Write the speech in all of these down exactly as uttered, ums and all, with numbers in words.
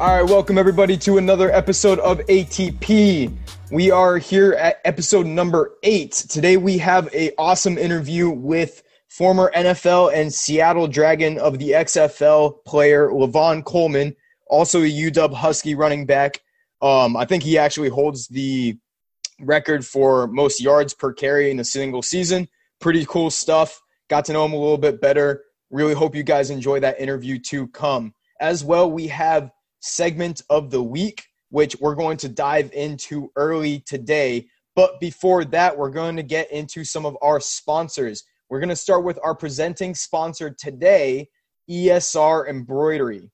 All right, welcome everybody to another episode of A T P. We are here at episode number eight. Today we have an awesome interview with former N F L and Seattle Dragon of the X F L player LaVon Coleman, also a U W Husky running back. Um, I think he actually holds the record for most yards per carry in a single season. Pretty cool stuff. Got to know him a little bit better. Really hope you guys enjoy that interview to come. As well, we have segment of the week, which we're going to dive into early today. But before that, we're going to get into some of our sponsors. We're going to start with our presenting sponsor today, E S R Embroidery.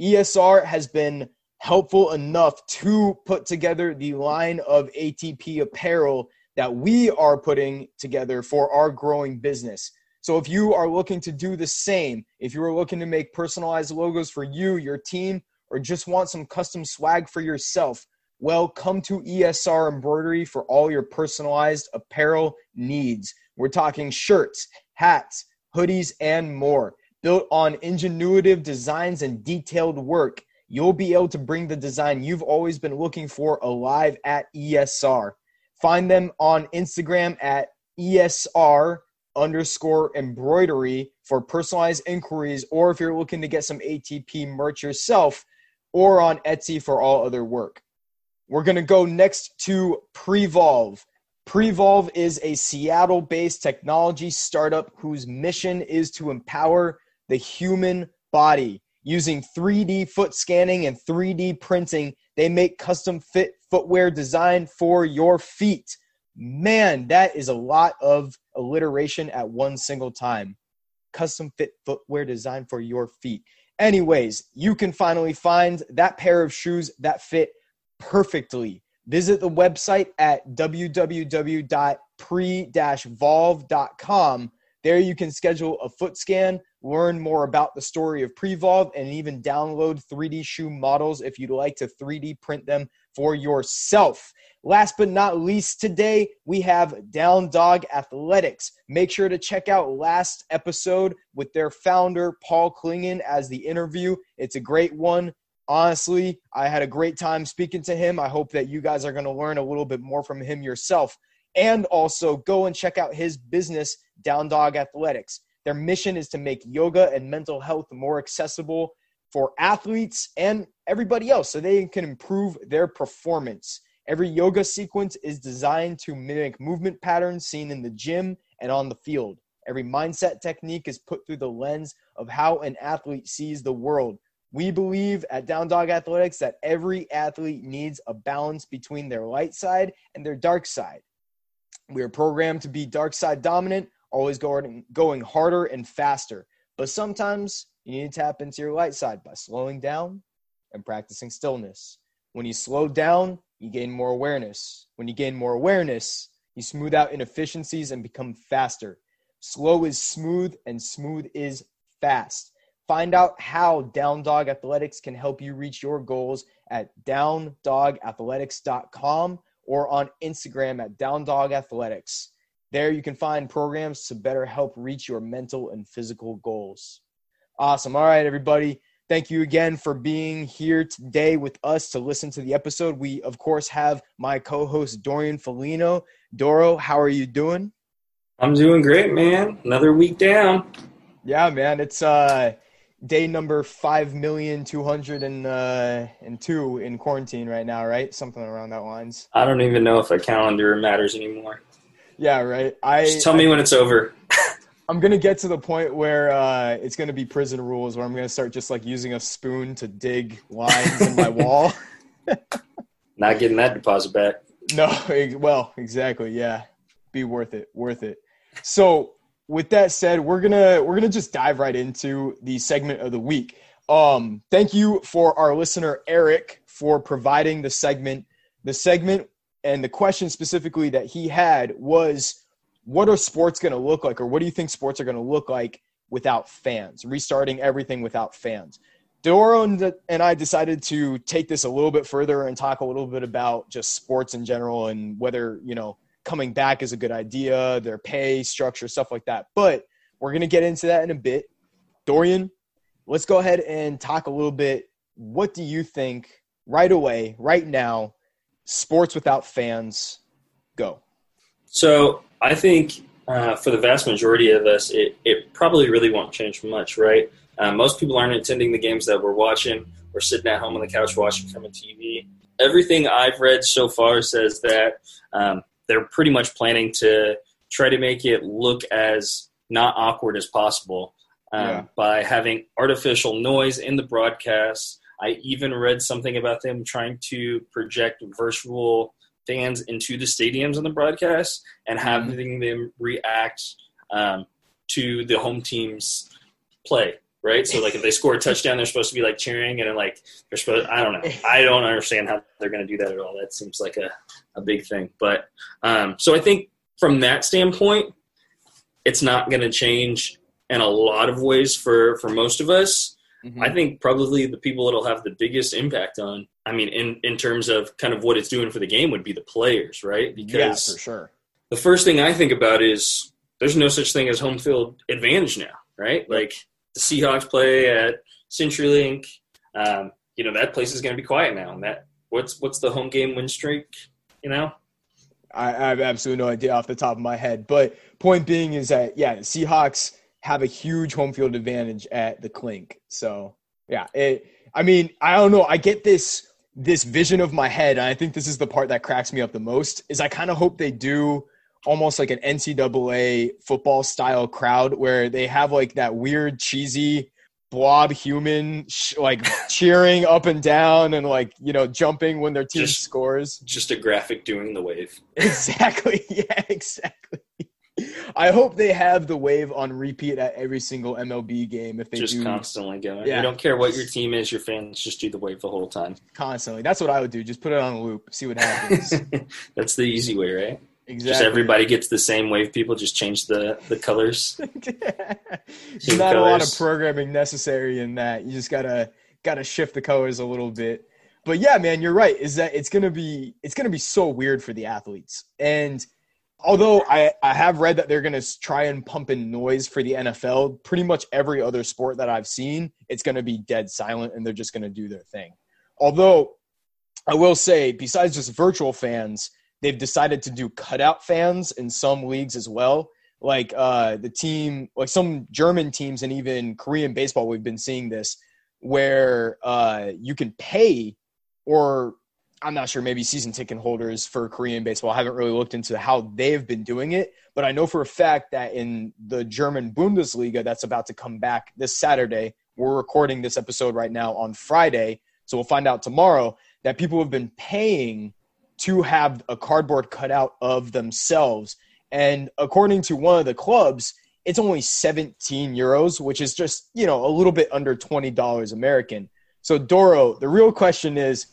E S R has been helpful enough to put together the line of A T P apparel that we are putting together for our growing business. So if you are looking to do the same, if you are looking to make personalized logos for you, your team, or just want some custom swag for yourself, well, come to E S R Embroidery for all your personalized apparel needs. We're talking shirts, hats, hoodies, and more. Built on ingenuitive designs and detailed work, you'll be able to bring the design you've always been looking for alive at E S R. Find them on Instagram at E S R underscore embroidery for personalized inquiries, or if you're looking to get some A T P merch yourself, or on Etsy for all other work. We're going to go next to Prevolve. Prevolve is a Seattle-based technology startup whose mission is to empower the human body. Using three D foot scanning and three D printing, they make custom fit footwear designed for your feet. Man, that is a lot of alliteration at one single time. Custom fit footwear designed for your feet. Anyways, you can finally find that pair of shoes that fit perfectly. Visit the website at w w w dot pre dash volve dot com. There you can schedule a foot scan, learn more about the story of Prevolve, and even download three D shoe models if you'd like to three D print them for yourself. Last but not least, today we have Down Dog Athletics. Make sure to check out last episode with their founder, Paul Klingen, as the interview. It's a great one. Honestly, I had a great time speaking to him. I hope that you guys are going to learn a little bit more from him yourself. And also go and check out his business, Down Dog Athletics. Their mission is to make yoga and mental health more accessible for athletes and everybody else so they can improve their performance. Every yoga sequence is designed to mimic movement patterns seen in the gym and on the field. Every mindset technique is put through the lens of how an athlete sees the world. We believe at Down Dog Athletics that every athlete needs a balance between their light side and their dark side. We are programmed to be dark side dominant, always going, going harder and faster. But sometimes you need to tap into your light side by slowing down and practicing stillness. When you slow down, you gain more awareness. When you gain more awareness, you smooth out inefficiencies and become faster. Slow is smooth and smooth is fast. Find out how Down Dog Athletics can help you reach your goals at down dog athletics dot com or on Instagram at down dog athletics. There you can find programs to better help reach your mental and physical goals. Awesome. All right, everybody. Thank you again for being here today with us to listen to the episode. We, of course, have my co-host Dorian Fellino. Doro, how are you doing? I'm doing great, man. Another week down. Yeah, man. It's uh. Day number five million two hundred two in quarantine right now, right? Something around that lines. I don't even know if a calendar matters anymore. Yeah, right. I Just tell I, me when it's over. I'm going to get to the point where uh, it's going to be prison rules, where I'm going to start just like using a spoon to dig lines in my wall. Not getting that deposit back. No, well, exactly, yeah. Be worth it, worth it. So, with that said, we're gonna we're gonna just dive right into the segment of the week. Um, thank you for our listener Eric for providing the segment. The segment and the question specifically that he had was, "What are sports gonna look like, or what do you think sports are gonna look like without fans? Restarting everything without fans." Doro and I decided to take this a little bit further and talk a little bit about just sports in general and whether you know. coming back is a good idea, their pay structure, stuff like that. But we're going to get into that in a bit. Dorian, let's go ahead and talk a little bit. What do you think right away, right now, sports without fans go? So I think uh, for the vast majority of us, it, it probably really won't change much, right? Uh, most people aren't attending the games that we're watching. We're sitting at home on the couch watching coming T V. Everything I've read so far says that um, they're pretty much planning to try to make it look as not awkward as possible um, yeah. by having artificial noise in the broadcast. I even read something about them trying to project virtual fans into the stadiums on the broadcast and having mm-hmm. them react um, to the home team's play. Right. So like if they score a touchdown, they're supposed to be like cheering and like they're supposed I don't know. I don't understand how they're going to do that at all. That seems like a, a big thing. But um, so I think from that standpoint, it's not going to change in a lot of ways for, for most of us. Mm-hmm. I think probably the people it'll have the biggest impact on, I mean, in, in terms of kind of what it's doing for the game would be the players, right? Because yeah, for sure. The first thing I think about is there's no such thing as home field advantage now, right? Like the Seahawks play at CenturyLink. Um, you know, that place is going to be quiet now. And that what's what's the home game win streak, you know? I, I have absolutely no idea off the top of my head. But point being is that, yeah, the Seahawks have a huge home field advantage at the clink. So, yeah. It, I mean, I don't know. I get this this vision of my head, and I think this is the part that cracks me up the most, is I kind of hope they do – almost like an N C double A football style crowd where they have like that weird cheesy blob human sh- like cheering up and down and like, you know, jumping when their team just, scores. Just a graphic doing the wave. Exactly. Yeah, exactly. I hope they have the wave on repeat at every single M L B game. If they just do. Constantly going, yeah. You don't care what your team is, your fans just do the wave the whole time. Constantly. That's what I would do. Just put it on a loop. See what happens. That's the easy way, right? Exactly. Just everybody gets the same wave. People just change the, the colors. There's not colors. A lot of programming necessary in that. You just gotta gotta shift the colors a little bit. But yeah, man, you're right. Is that it's gonna be it's gonna be so weird for the athletes. And although I, I have read that they're gonna try and pump in noise for the N F L, pretty much every other sport that I've seen, it's gonna be dead silent and they're just gonna do their thing. Although I will say, besides just virtual fans, they've decided to do cutout fans in some leagues as well. Like uh, the team, like some German teams and even Korean baseball, we've been seeing this where uh, you can pay, or I'm not sure, maybe season ticket holders for Korean baseball. I haven't really looked into how they've been doing it, but I know for a fact that in the German Bundesliga that's about to come back this Saturday, we're recording this episode right now on Friday, so we'll find out tomorrow, that people have been paying to have a cardboard cutout of themselves. And according to one of the clubs, it's only seventeen euros, which is just, you know, a little bit under twenty dollars American. So Doro, the real question is,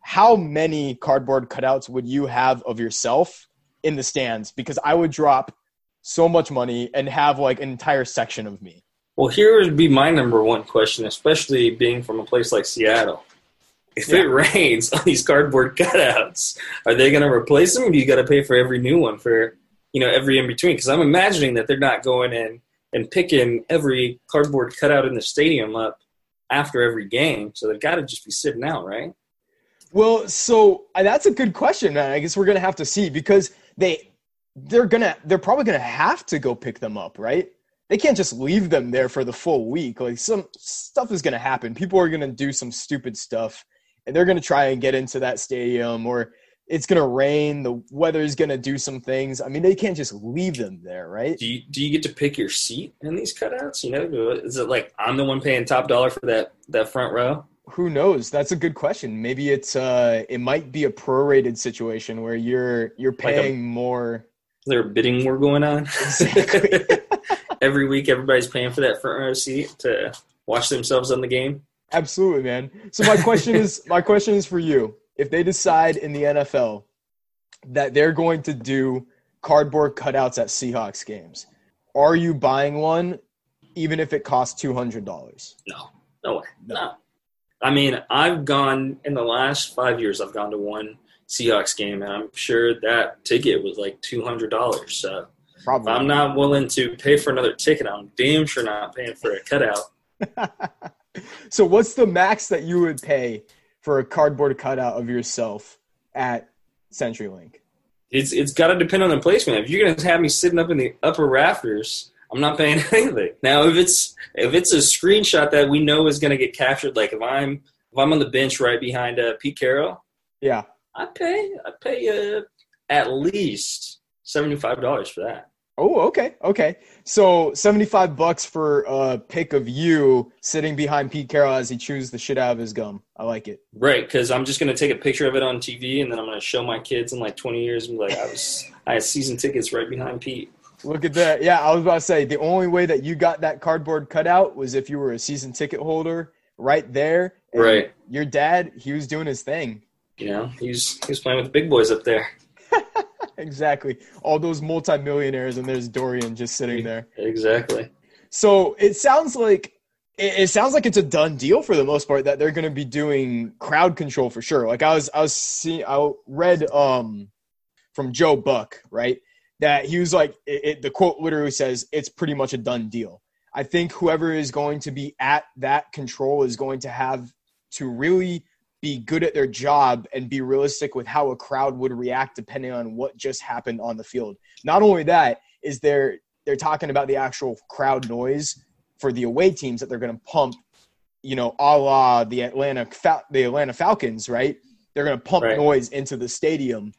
how many cardboard cutouts would you have of yourself in the stands? Because I would drop so much money and have like an entire section of me. Well, here would be my number one question, especially being from a place like Seattle. If yeah. it rains on these cardboard cutouts, are they going to replace them? Or do you got to pay for every new one for, you know, every in between? Because I'm imagining that they're not going in and picking every cardboard cutout in the stadium up after every game. So they've got to just be sitting out, right? Well, so uh, that's a good question, man. I guess we're going to have to see because they they're gonna they're probably going to have to go pick them up, right? They can't just leave them there for the full week. Like some stuff is going to happen. People are going to do some stupid stuff. And they're going to try and get into that stadium, or it's going to rain. The weather is going to do some things. I mean, they can't just leave them there, right? Do you, do you get to pick your seat in these cutouts? You know, is it like I'm the one paying top dollar for that, that front row? Who knows? That's a good question. Maybe it's uh, it might be a prorated situation where you're you're paying like a, more. Is there a bidding war going on? Exactly. Every week, everybody's paying for that front row seat to watch themselves on the game. Absolutely, man. So my question is, my question is for you. If they decide in the N F L that they're going to do cardboard cutouts at Seahawks games, are you buying one, even if it costs two hundred dollars? No, no way. No. no. I mean, I've gone in the last five years. I've gone to one Seahawks game, and I'm sure that ticket was like two hundred dollars. So Probably. if I'm not willing to pay for another ticket, I'm damn sure not paying for a cutout. So what's the max that you would pay for a cardboard cutout of yourself at CenturyLink? It's It's got to depend on the placement. If you're going to have me sitting up in the upper rafters, I'm not paying anything. Now, if it's if it's a screenshot that we know is going to get captured, like if I'm if I'm on the bench right behind uh, Pete Carroll, yeah, I pay I pay uh, at least seventy-five dollars for that. Oh, okay, okay. So seventy-five bucks for a pic of you sitting behind Pete Carroll as he chews the shit out of his gum. I like it. Right, because I'm just gonna take a picture of it on T V, and then I'm gonna show my kids in like twenty years and be like, I was I had season tickets right behind Pete. Look at that. Yeah, I was about to say, the only way that you got that cardboard cutout was if you were a season ticket holder right there. And right. Your dad, he was doing his thing. You know, he was, he was playing with the big boys up there. Exactly. All those multimillionaires, and there's Dorian just sitting there. Exactly. So it sounds like it sounds like it's a done deal for the most part that they're going to be doing crowd control for sure. Like I was, I was seeing, I read um, from Joe Buck, right? That he was like, it, it, the quote literally says, "It's pretty much a done deal." I think whoever is going to be at that control is going to have to really be good at their job and be realistic with how a crowd would react depending on what just happened on the field. Not only that, is they're, they're talking about the actual crowd noise for the away teams that they're going to pump, you know, a la the Atlanta, the Atlanta Falcons, right? They're going to pump right. noise into the stadium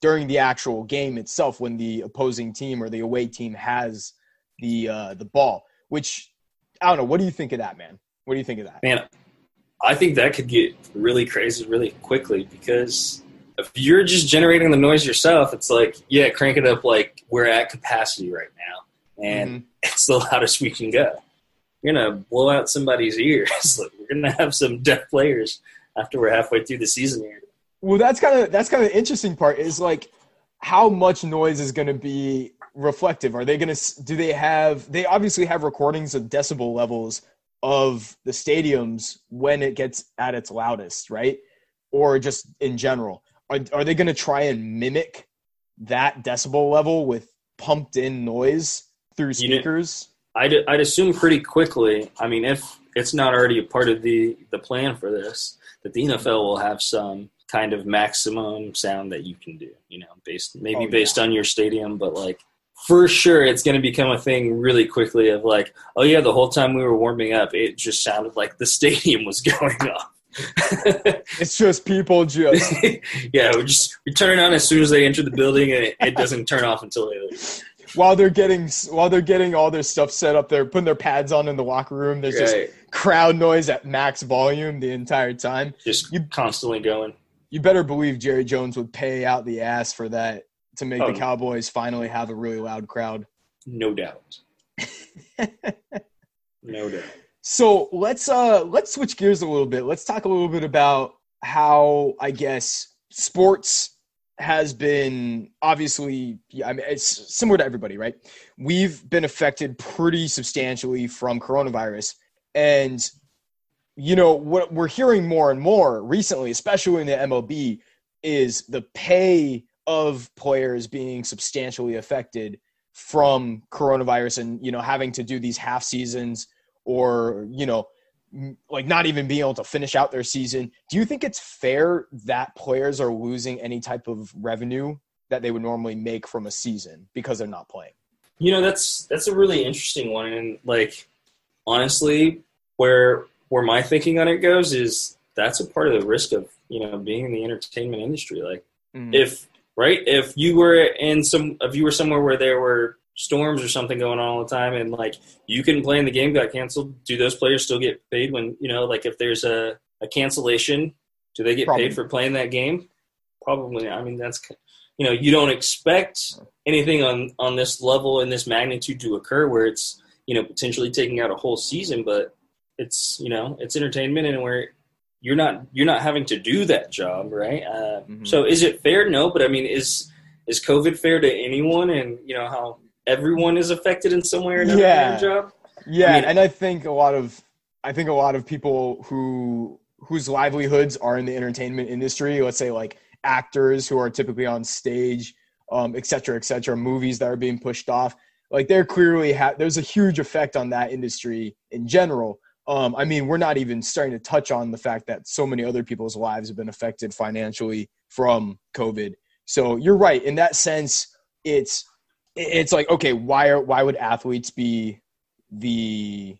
during the actual game itself when the opposing team or the away team has the uh, the ball, which I don't know. What do you think of that, man? What do you think of that? Man, I think that could get really crazy really quickly, because if you're just generating the noise yourself, it's like, yeah, crank it up like we're at capacity right now, and mm-hmm. it's the loudest we can go. You're going to blow out somebody's ears. Like, we're going to have some deaf players after we're halfway through the season here. Well, that's kind of that's kind of the interesting part is, like, how much noise is going to be reflective? Are they going to – do they have – they obviously have recordings of decibel levels of the stadiums when it gets at its loudest, right? Or just in general. Are, are they going to try and mimic that decibel level with pumped-in noise through speakers? You know, I'd, I'd assume pretty quickly, I mean, if it's not already a part of the, the plan for this, that the N F L will have some kind of maximum sound that you can do, you know, based maybe oh, yeah. based on your stadium, but like, for sure, it's going to become a thing really quickly of like, oh, yeah, the whole time we were warming up, it just sounded like the stadium was going off. It's just people just. Yeah, we just we turn it on as soon as they enter the building, and it, it doesn't turn off until they leave. While they're getting while they're getting all their stuff set up, they're putting their pads on in the locker room. There's right. just crowd noise at max volume the entire time. Just you, constantly going. You better believe Jerry Jones would pay out the ass for that, to make oh. the Cowboys finally have a really loud crowd. No doubt. No doubt. So let's uh, let's switch gears a little bit. Let's talk a little bit about how, I guess, sports has been obviously – I mean, it's similar to everybody, right? We've been affected pretty substantially from coronavirus. And, you know, what we're hearing more and more recently, especially in the M L B, is the pay – of players being substantially affected from coronavirus and, you know, having to do these half seasons or, you know, like not even being able to finish out their season. Do you think it's fair that players are losing any type of revenue that they would normally make from a season because they're not playing? You know, that's, that's a really interesting one. And like, honestly, where, where my thinking on it goes is that's a part of the risk of, you know, being in the entertainment industry. Like mm. if, Right? If you were in some, if you were somewhere where there were storms or something going on all the time, and like you couldn't play and the game got canceled, do those players still get paid when, you know, like if there's a, a cancellation, do they get Probably. paid for playing that game? Probably not. I mean, that's, you know, you don't expect anything on, on this level and this magnitude to occur where it's, you know, potentially taking out a whole season, but it's, you know, it's entertainment, and where You're not you're not having to do that job, right? Uh, mm-hmm. So is it fair? No, but I mean, is is COVID fair to anyone? And you know how everyone is affected in some way or another yeah. in their job. Yeah, I mean, and I think a lot of I think a lot of people who whose livelihoods are in the entertainment industry, let's say like actors who are typically on stage, um, et cetera, et cetera, movies that are being pushed off. Like they're clearly ha- – there's a huge effect on that industry in general. Um, I mean, we're not even starting to touch on the fact that so many other people's lives have been affected financially from COVID. So you're right. In that sense, it's it's like, okay, why are why would athletes be the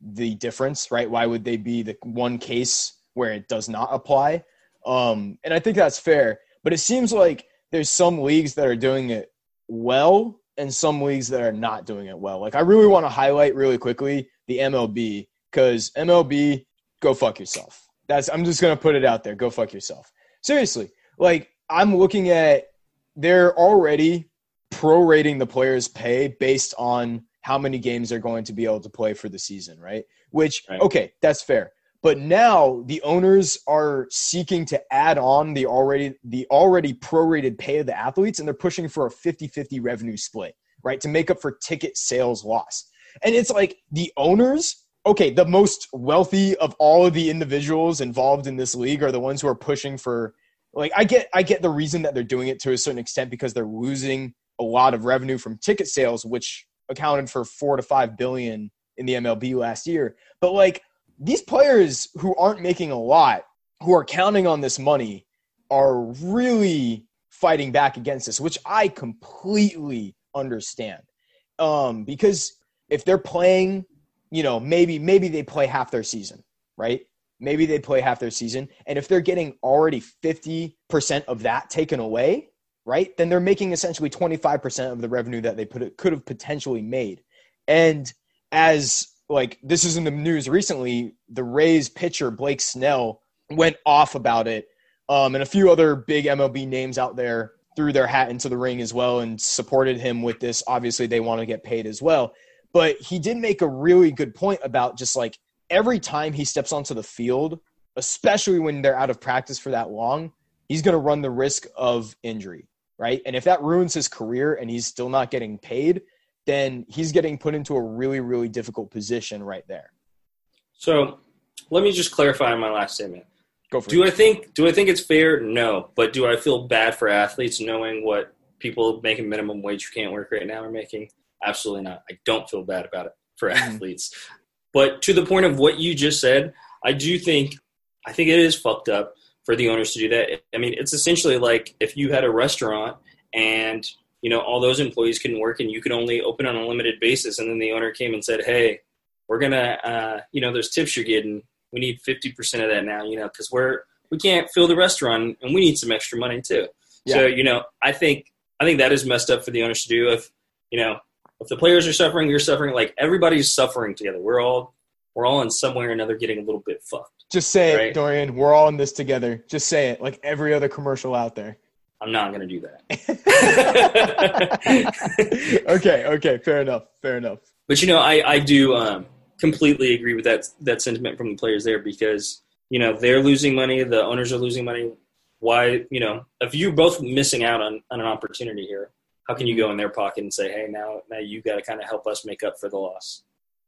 the difference, right? Why would they be the one case where it does not apply? Um, and I think that's fair. But it seems like there's some leagues that are doing it well and some leagues that are not doing it well. Like I really want to highlight really quickly the M L B. Because M L B, go fuck yourself. That's I'm just going to put it out there. Go fuck yourself. Seriously. Like, I'm looking at they're already prorating the players' pay based on how many games they're going to be able to play for the season, right? Which, right. Okay, that's fair. But now the owners are seeking to add on the already the already prorated pay of the athletes, and they're pushing for a fifty-fifty revenue split, right, to make up for ticket sales loss. And it's like the owners – okay, the most wealthy of all of the individuals involved in this league are the ones who are pushing for, like, I get I get the reason that they're doing it to a certain extent because they're losing a lot of revenue from ticket sales, which accounted for four to five billion in the M L B last year. But, like, these players who aren't making a lot, who are counting on this money, are really fighting back against this, which I completely understand. Um, because if they're playing – you know, maybe maybe they play half their season, right? Maybe they play half their season. And if they're getting already fifty percent of that taken away, right, then they're making essentially twenty-five percent of the revenue that they put, could have potentially made. And as, like, this is in the news recently, the Rays pitcher Blake Snell went off about it. Um, and a few other big M L B names out there threw their hat into the ring as well and supported him with this. Obviously, they want to get paid as well. But he did make a really good point about just like every time he steps onto the field, especially when they're out of practice for that long, he's going to run the risk of injury, right? And if that ruins his career and he's still not getting paid, then he's getting put into a really, really difficult position right there. So let me just clarify my last statement. Go for it. Do I think, do I think it's fair? No. But do I feel bad for athletes knowing what people making minimum wage who can't work right now are making? Absolutely not. I don't feel bad about it for athletes. But to the point of what you just said, I do think I think it is fucked up for the owners to do that. I mean, it's essentially like if you had a restaurant and, you know, all those employees couldn't work and you could only open on a limited basis. And then the owner came and said, hey, we're going to, uh, you know, those tips you're getting, we need fifty percent of that now, you know, because we're we can't fill the restaurant and we need some extra money too. Yeah. So, you know, I think I think that is messed up for the owners to do if, you know, if the players are suffering, you're suffering. Like everybody's suffering together. We're all, we're all in some way or another getting a little bit fucked. Just say right? it, Dorian. We're all in this together. Just say it, like every other commercial out there. I'm not gonna do that. okay, okay, fair enough, fair enough. But you know, I I do um, completely agree with that that sentiment from the players there because you know they're losing money, the owners are losing money. Why, you know, if you're both missing out on, on an opportunity here. How can you go in their pocket and say, hey, now now you got to kind of help us make up for the loss?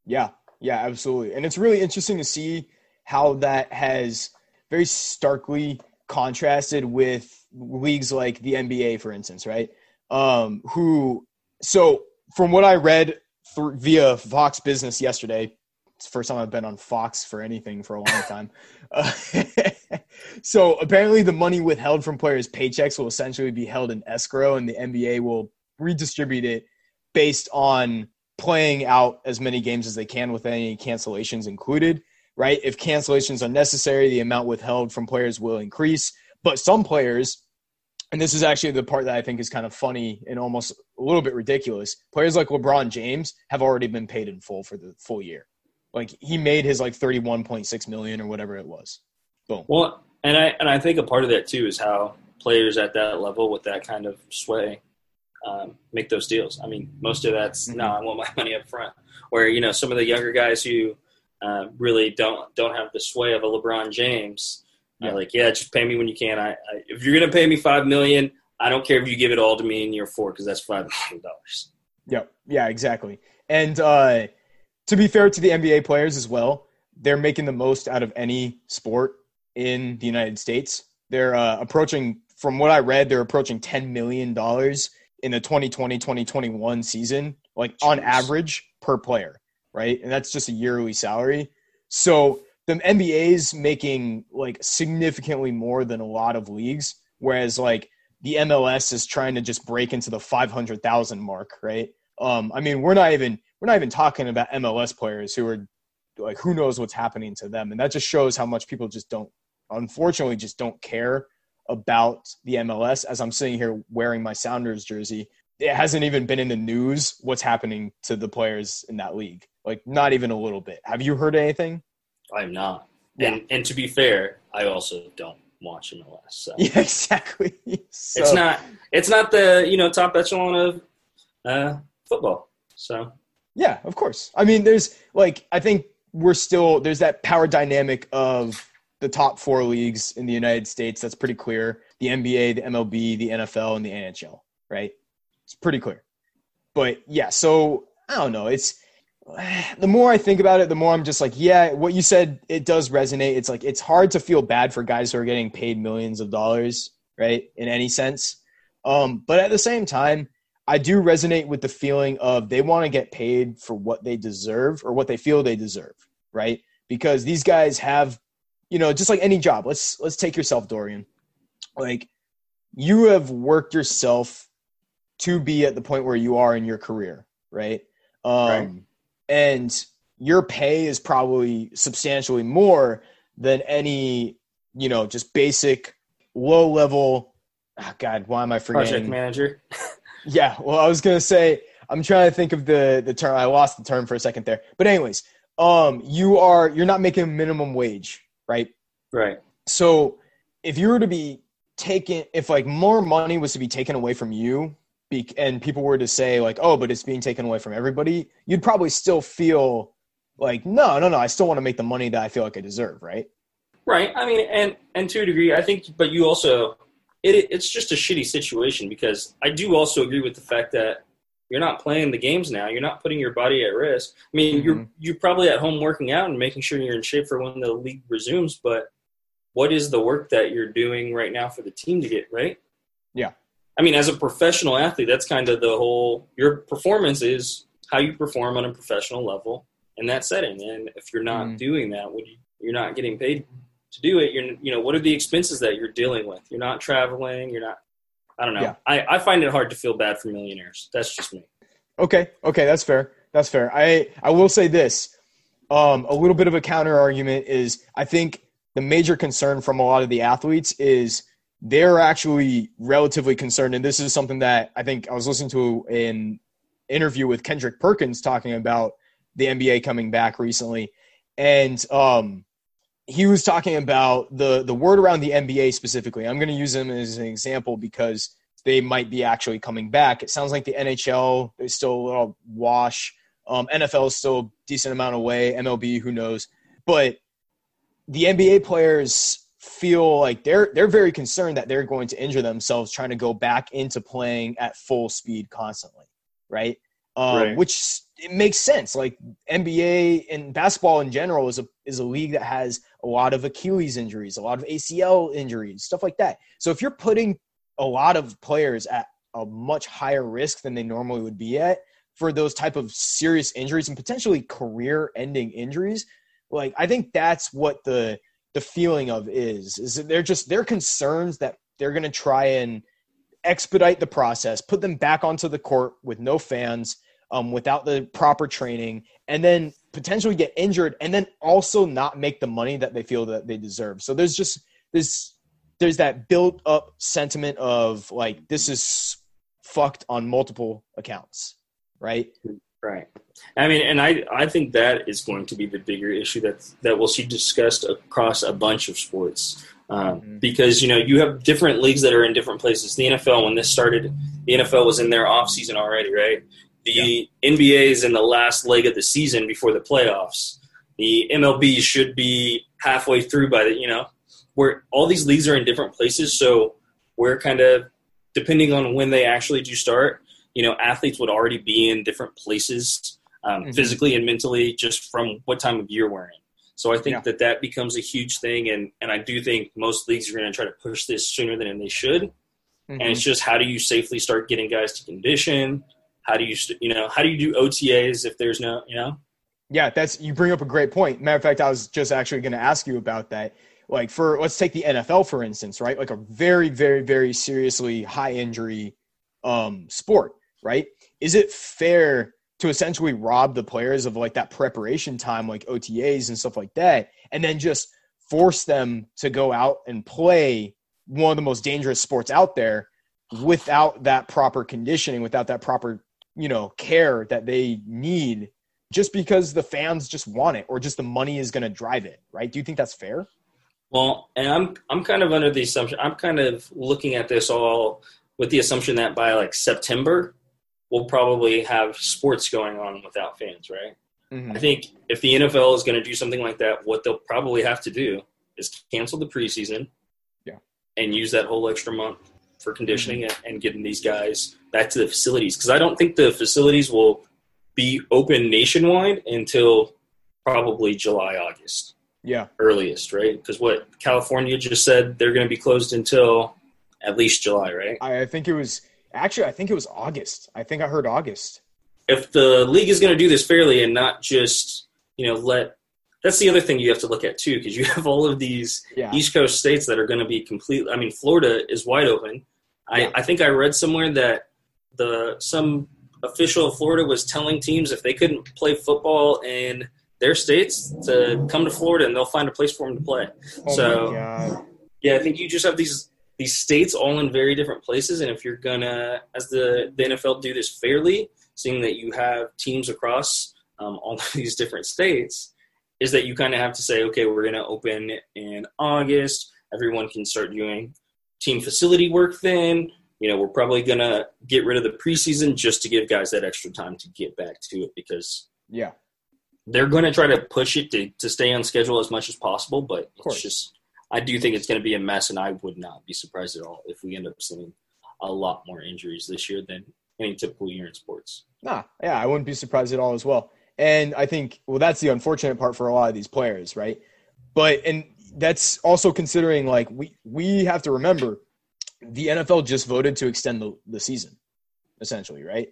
Yeah, yeah, absolutely. And it's really interesting to see how that has very starkly contrasted with leagues like the N B A, for instance, right? Um, who – so from what I read through, via Fox Business yesterday, it's the first time I've been on Fox for anything for a long time. Uh, so apparently the money withheld from players' paychecks will essentially be held in escrow and the N B A will redistribute it based on playing out as many games as they can with any cancellations included, right? If cancellations are necessary, the amount withheld from players will increase. But some players, and this is actually the part that I think is kind of funny and almost a little bit ridiculous, players like LeBron James have already been paid in full for the full year. Like he made his like thirty-one point six million or whatever it was. Boom. Well, and I and I think a part of that too is how players at that level with that kind of sway um, make those deals. I mean, most of that's mm-hmm. no, I want my money up front. Where you know some of the younger guys who uh, really don't don't have the sway of a LeBron James, yeah. are like yeah, just pay me when you can. I, I if you're gonna pay me five million, I don't care if you give it all to me in year four because that's five million dollars. Yep. Yeah. Exactly. And. uh To be fair to the N B A players as well, they're making the most out of any sport in the United States. They're uh, approaching from what I read, they're approaching ten million dollars in the twenty twenty, twenty twenty-one season, like Jeez. on average per player, right? And that's just a yearly salary. So the N B A's making like significantly more than a lot of leagues, whereas like the M L S is trying to just break into the five hundred thousand mark, right? Um, I mean, we're not even we're not even talking about M L S players who are like, who knows what's happening to them, and that just shows how much people just don't, unfortunately, just don't care about the M L S. As I'm sitting here wearing my Sounders jersey, it hasn't even been in the news what's happening to the players in that league, like not even a little bit. Have you heard anything? I'm not. Yeah. And, and to be fair, I also don't watch M L S. So. Yeah, exactly. So. It's not. It's not the you know top echelon of uh, football. So. Yeah, of course. I mean, there's like I think we're still there's that power dynamic of the top four leagues in the United States. That's pretty clear: the N B A, the M L B, the N F L, and the N H L. Right? It's pretty clear. But yeah, so I don't know. It's. The more I think about it, the more I'm just like, yeah, what you said, it does resonate. It's like, it's hard to feel bad for guys who are getting paid millions of dollars, right? In any sense. Um, but at the same time, I do resonate with the feeling of they want to get paid for what they deserve or what they feel they deserve, right? Because these guys have, you know, just like any job, let's, let's take yourself, Dorian, like you have worked yourself to be at the point where you are in your career. Right. Um, right. And your pay is probably substantially more than any, you know, just basic low level. Oh God, why am I forgetting? Project manager. Yeah. Well, I was going to say, I'm trying to think of the, the term. I lost the term for a second there, but anyways, um, you are, you're not making minimum wage, right? Right. So if you were to be taken, if like more money was to be taken away from you, Be- and people were to say like, oh, but it's being taken away from everybody, you'd probably still feel like, no, no, no, I still want to make the money that I feel like I deserve, right? Right. I mean, and, and to a degree, I think, but you also, it it's just a shitty situation because I do also agree with the fact that you're not playing the games now. You're not putting your body at risk. I mean, mm-hmm. you're you're probably at home working out and making sure you're in shape for when the league resumes, but what is the work that you're doing right now for the team to get, right? Yeah. I mean, as a professional athlete, that's kind of the whole – your performance is how you perform on a professional level in that setting. And if you're not mm-hmm. doing that, what you, you're not getting paid to do it, you're, you know, what are the expenses that you're dealing with? You're not traveling. You're not – I don't know. Yeah. I, I find it hard to feel bad for millionaires. That's just me. Okay. Okay, that's fair. That's fair. I, I will say this. Um, a little bit of a counter argument is I think the major concern from a lot of the athletes is – they're actually relatively concerned. And this is something that I think I was listening to an interview with Kendrick Perkins talking about the N B A coming back recently. And um, he was talking about the, the word around the N B A specifically. I'm going to use them as an example because they might be actually coming back. It sounds like the N H L is still a little wash. Um, N F L is still a decent amount away. M L B, who knows? But the N B A players feel like they're they're very concerned that they're going to injure themselves trying to go back into playing at full speed constantly, right? Um, right. Which it makes sense. Like N B A and basketball in general is a is a league that has a lot of Achilles injuries, a lot of A C L injuries, stuff like that. So if you're putting a lot of players at a much higher risk than they normally would be at for those type of serious injuries and potentially career-ending injuries, like I think that's what the – the feeling of is, is that they're just, they're concerns that they're going to try and expedite the process, put them back onto the court with no fans, um, without the proper training, and then potentially get injured and then also not make the money that they feel that they deserve. So there's just this, there's that built up sentiment of like, this is fucked on multiple accounts. Right. Right. I mean, and I, I think that is going to be the bigger issue that's, that we'll see discussed across a bunch of sports um, mm-hmm. because, you know, you have different leagues that are in different places. The N F L, when this started, the N F L was in their off season already, right? The yeah. N B A is in the last leg of the season before the playoffs. The M L B should be halfway through by the, you know, where all these leagues are in different places. So we're kind of, depending on when they actually do start, you know, athletes would already be in different places um, mm-hmm. physically and mentally just from what time of year we're in. So I think yeah. that that becomes a huge thing. And, and I do think most leagues are going to try to push this sooner than they should. Mm-hmm. And it's just, how do you safely start getting guys to condition? How do you, you know, how do you do O T As if there's no, you know? Yeah, that's, you bring up a great point. Matter of fact, I was just actually going to ask you about that. Like for, let's take the N F L, for instance, right? Like a very, very, very seriously high injury um, sport, right? Is it fair to essentially rob the players of like that preparation time, like O T As and stuff like that, and then just force them to go out and play one of the most dangerous sports out there without that proper conditioning, without that proper, you know, care that they need, just because the fans just want it or just the money is going to drive it, right? Do you think that's fair? Well, and I'm I'm kind of under the assumption, I'm kind of looking at this all with the assumption that by like September, we'll probably have sports going on without fans, right? Mm-hmm. I think if the N F L is going to do something like that, what they'll probably have to do is cancel the preseason yeah. and use that whole extra month for conditioning mm-hmm. and, and getting these guys back to the facilities. Because I don't think the facilities will be open nationwide until probably July, August. Yeah. Earliest, right? Because what California just said, they're going to be closed until at least July, right? I, I think it was – actually, I think it was August. I think I heard August. If the league is going to do this fairly and not just, you know, let – that's the other thing you have to look at too, because you have all of these yeah. East Coast states that are going to be completely – I mean, Florida is wide open. Yeah. I, I think I read somewhere that the some official of Florida was telling teams if they couldn't play football in – their states to come to Florida, and they'll find a place for them to play. Oh so, yeah, I think you just have these these states all in very different places, and if you're gonna, as the, the N F L do this fairly, seeing that you have teams across um, all of these different states, is that you kind of have to say, okay, we're gonna open in August. Everyone can start doing team facility work then. You know, we're probably gonna get rid of the preseason just to give guys that extra time to get back to it because yeah. they're going to try to push it to, to stay on schedule as much as possible, but it's just – I do think it's going to be a mess, and I would not be surprised at all if we end up seeing a lot more injuries this year than any typical year in sports. Nah, yeah, I wouldn't be surprised at all as well. And I think – well, that's the unfortunate part for a lot of these players, right? But – and that's also considering, like, we, we have to remember the N F L just voted to extend the, the season essentially, right?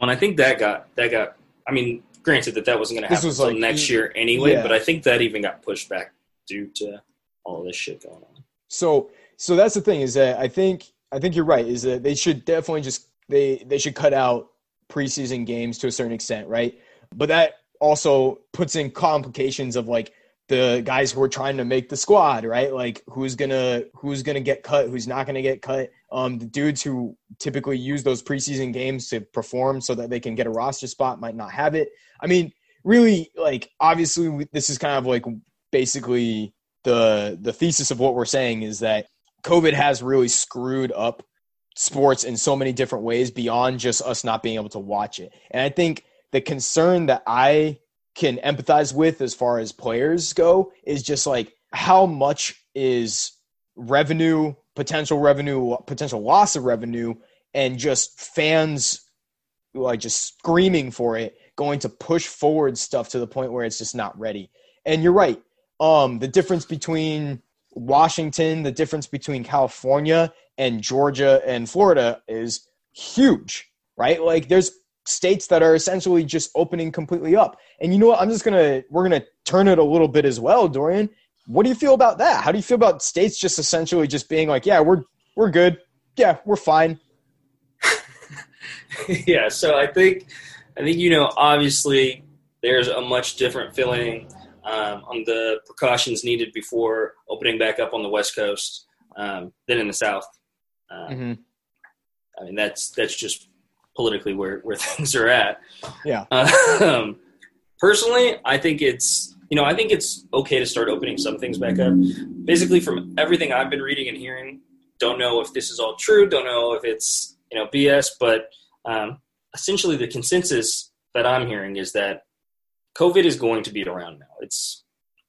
Well, and I think that got – that got – I mean – granted that that wasn't going to happen until like, next year anyway, yeah. but I think that even got pushed back due to all this shit going on. So, so that's the thing is that I think I think you're right is that they should definitely just they they should cut out preseason games to a certain extent, right? But that also puts in complications of like the guys who are trying to make the squad, right? Like who's gonna who's gonna get cut, who's not gonna get cut. Um, the dudes who typically use those preseason games to perform so that they can get a roster spot might not have it. I mean, really, like, obviously this is kind of like basically the the thesis of what we're saying is that COVID has really screwed up sports in so many different ways beyond just us not being able to watch it. And I think the concern that I can empathize with as far as players go is just like how much is revenue – potential revenue, potential loss of revenue, and just fans like just screaming for it, going to push forward stuff to the point where it's just not ready. And you're right. Um, the difference between Washington, the difference between California and Georgia and Florida is huge, right? Like there's states that are essentially just opening completely up. And you know what? I'm just going to, we're going to turn it a little bit as well, Dorian. What do you feel about that? How do you feel about states just essentially just being like, yeah, we're we're good. Yeah, we're fine. yeah, so I think, I think you know, obviously there's a much different feeling um, on the precautions needed before opening back up on the West Coast um, than in the South. Um, mm-hmm. I mean, that's that's just politically where, where things are at. Yeah. Um, personally, I think it's – You know, I think it's okay to start opening some things back up. Basically, from everything I've been reading and hearing, don't know if this is all true, don't know if it's, you know, B S, but um, essentially the consensus that I'm hearing is that COVID is going to be around now. It's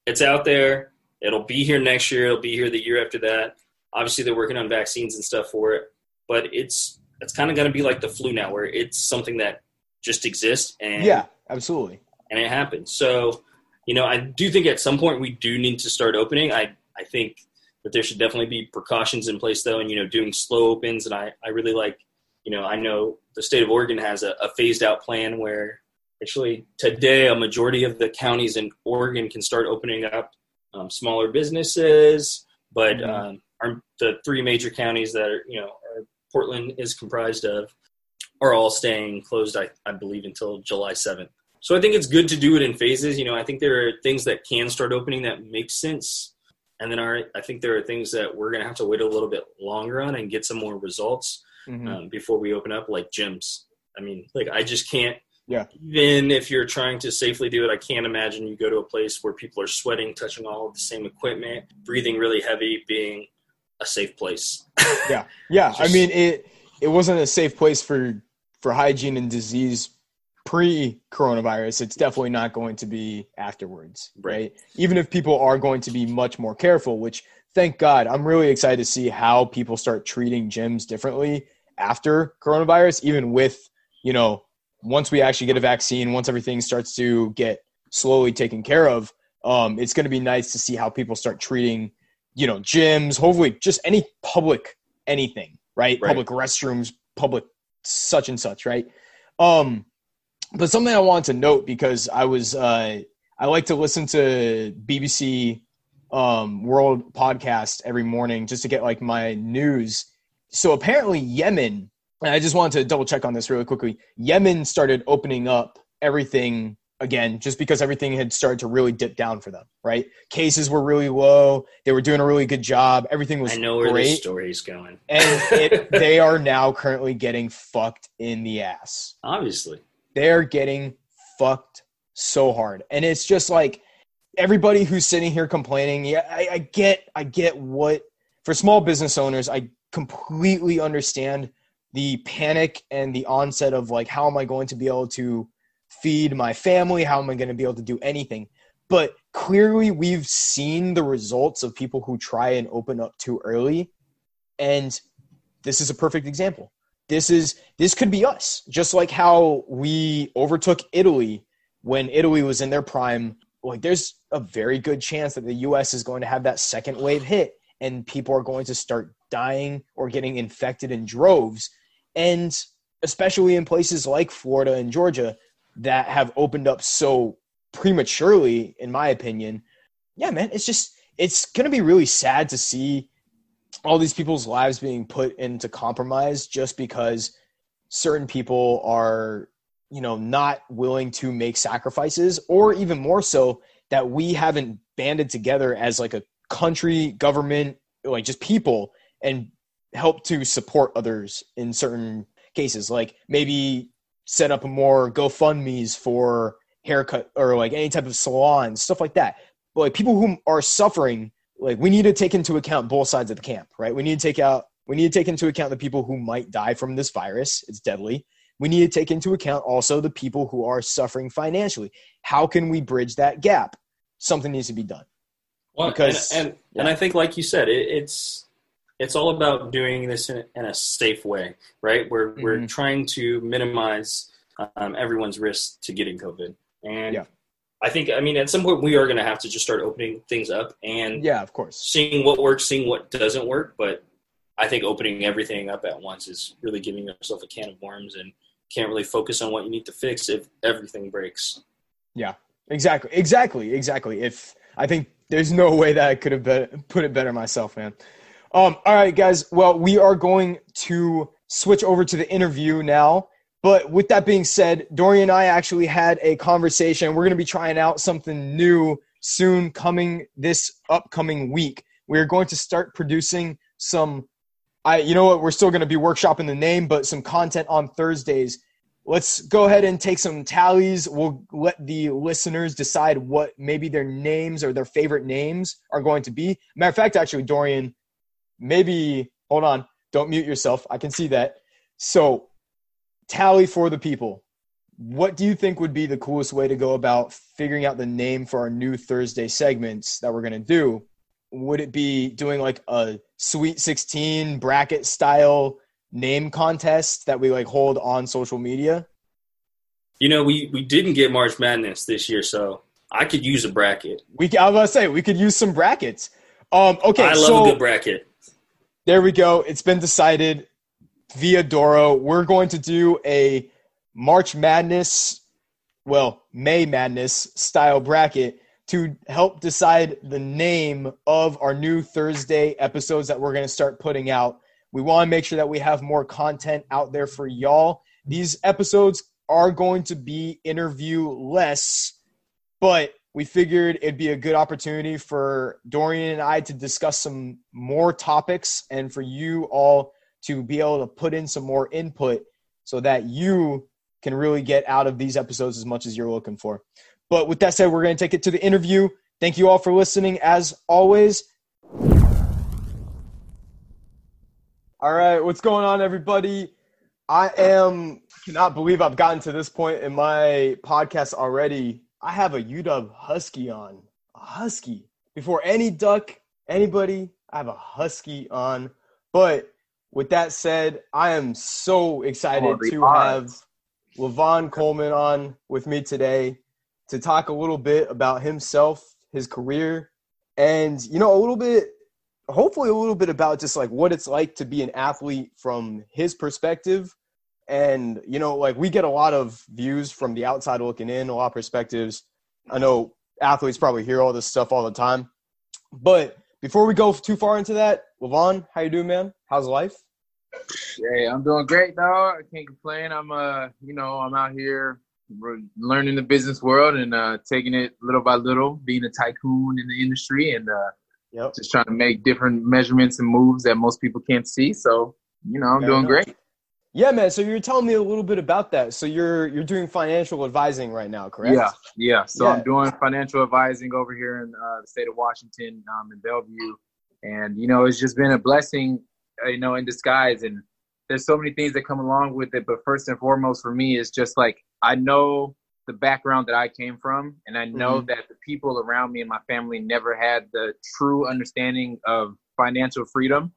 it's out there. It'll be here next year. It'll be here the year after that. Obviously, they're working on vaccines and stuff for it, but it's it's kind of going to be like the flu now where it's something that just exists. And, yeah, absolutely. And it happens. So – you know, I do think at some point we do need to start opening. I, I think that there should definitely be precautions in place, though, and, you know, doing slow opens. And I, I really like, you know, I know the state of Oregon has a, a phased-out plan where actually today a majority of the counties in Oregon can start opening up um, smaller businesses. But mm-hmm. um, our, the three major counties that, are, you know, are, Portland is comprised of are all staying closed, I, I believe, until July seventh. So I think it's good to do it in phases. You know, I think there are things that can start opening that make sense. And then our, I think there are things that we're going to have to wait a little bit longer on and get some more results mm-hmm. um, before we open up, like gyms. I mean, like I just can't, yeah. even if you're trying to safely do it, I can't imagine you go to a place where people are sweating, touching all of the same equipment, breathing really heavy, being a safe place. yeah. Yeah. Just, I mean, it, it wasn't a safe place for, for hygiene and disease pre-coronavirus. It's definitely not going to be afterwards, right? Even if people are going to be much more careful, which thank God, I'm really excited to see how people start treating gyms differently after coronavirus, even with, you know, once we actually get a vaccine, once everything starts to get slowly taken care of, um, it's going to be nice to see how people start treating, you know, gyms, hopefully just any public anything, right? right. Public restrooms, public such and such, right? Um, but something I wanted to note because I was uh, I like to listen to B B C um, World podcast every morning just to get like my news. So apparently Yemen, and I just wanted to double check on this really quickly. Yemen started opening up everything again just because everything had started to really dip down for them, right? Cases were really low. They were doing a really good job. Everything was great. I know where this story's going. And it, they are now currently getting fucked in the ass. Obviously. They're getting fucked so hard. And it's just like everybody who's sitting here complaining, yeah, I, I get I get what – for small business owners, I completely understand the panic and the onset of like, how am I going to be able to feed my family? How am I going to be able to do anything? But clearly we've seen the results of people who try and open up too early. And this is a perfect example. This is this could be us, just like how we overtook Italy when Italy was in their prime. Like, there's a very good chance that the U S is going to have that second wave hit, and people are going to start dying or getting infected in droves, and especially in places like Florida and Georgia that have opened up so prematurely, in my opinion. Yeah, man, it's just it's going to be really sad to see all these people's lives being put into compromise just because certain people are, you know, not willing to make sacrifices, or even more so that we haven't banded together as like a country, government, like just people, and help to support others in certain cases. Like maybe set up a more GoFundMe's for haircut or like any type of salon, stuff like that. But like people who are suffering, like we need to take into account both sides of the camp, right? We need to take out, we need to take into account the people who might die from this virus. It's deadly. We need to take into account also the people who are suffering financially. How can we bridge that gap? Something needs to be done. Well, because, and, and, yeah. and I think like you said, it, it's, it's all about doing this in, in a safe way, right? We're, mm-hmm. we're trying to minimize um, everyone's risk to getting COVID. And yeah. I think, I mean, at some point we are going to have to just start opening things up and yeah, of course, seeing what works, seeing what doesn't work. But I think opening everything up at once is really giving yourself a can of worms and can't really focus on what you need to fix if everything breaks. Yeah, exactly. Exactly. Exactly. If I think there's no way that I could have been, put it better myself, man. Um, all right, guys. Well, we are going to switch over to the interview now. But with that being said, Dorian and I actually had a conversation. We're going to be trying out something new soon coming this upcoming week. We're going to start producing some, I, you know what, we're still going to be workshopping the name, but some content on Thursdays. Let's go ahead and take some tallies. We'll let the listeners decide what maybe their names or their favorite names are going to be. Matter of fact, actually, Dorian, maybe, hold on, don't mute yourself. I can see that. So, tally for the people. What do you think would be the coolest way to go about figuring out the name for our new Thursday segments that we're going to do? Would it be doing like a Sweet sixteen bracket style name contest that we like hold on social media? You know, we, we didn't get March Madness this year, so I could use a bracket. We I was going to say, we could use some brackets. Um, okay, I love so, a good bracket. There we go. It's been decided via Doro. We're going to do a March Madness, well, May Madness style bracket to help decide the name of our new Thursday episodes that we're going to start putting out. We want to make sure that we have more content out there for y'all. These episodes are going to be interview-less, but we figured it'd be a good opportunity for Dorian and I to discuss some more topics and for you all to be able to put in some more input so that you can really get out of these episodes as much as you're looking for. But with that said, we're going to take it to the interview. Thank you all for listening, as always. All right, what's going on, everybody? I am cannot believe I've gotten to this point in my podcast already. I have a U W Husky on. A Husky. Before any duck, anybody, I have a Husky on. But with that said, I am so excited to have LaVon Coleman on with me today to talk a little bit about himself, his career, and, you know, a little bit, hopefully a little bit about just like what it's like to be an athlete from his perspective. And, you know, like we get a lot of views from the outside looking in, a lot of perspectives. I know athletes probably hear all this stuff all the time. But before we go too far into that, LaVon, how you doing, man? How's life? Hey, I'm doing great, dog. I can't complain. I'm, uh, you know, I'm out here learning the business world and uh, taking it little by little, being a tycoon in the industry and uh, yep. just trying to make different measurements and moves that most people can't see. So, you know, I'm Fair doing enough. great. Yeah, man. So you're telling me a little bit about that. So you're you're doing financial advising right now, correct? Yeah, yeah. So yeah. I'm doing financial advising over here in uh, the state of Washington, um, in Bellevue, and you know it's just been a blessing, you know, in disguise. And there's so many things that come along with it, but first and foremost for me is just like I know the background that I came from, and I know mm-hmm. that the people around me and my family never had the true understanding of financial freedom,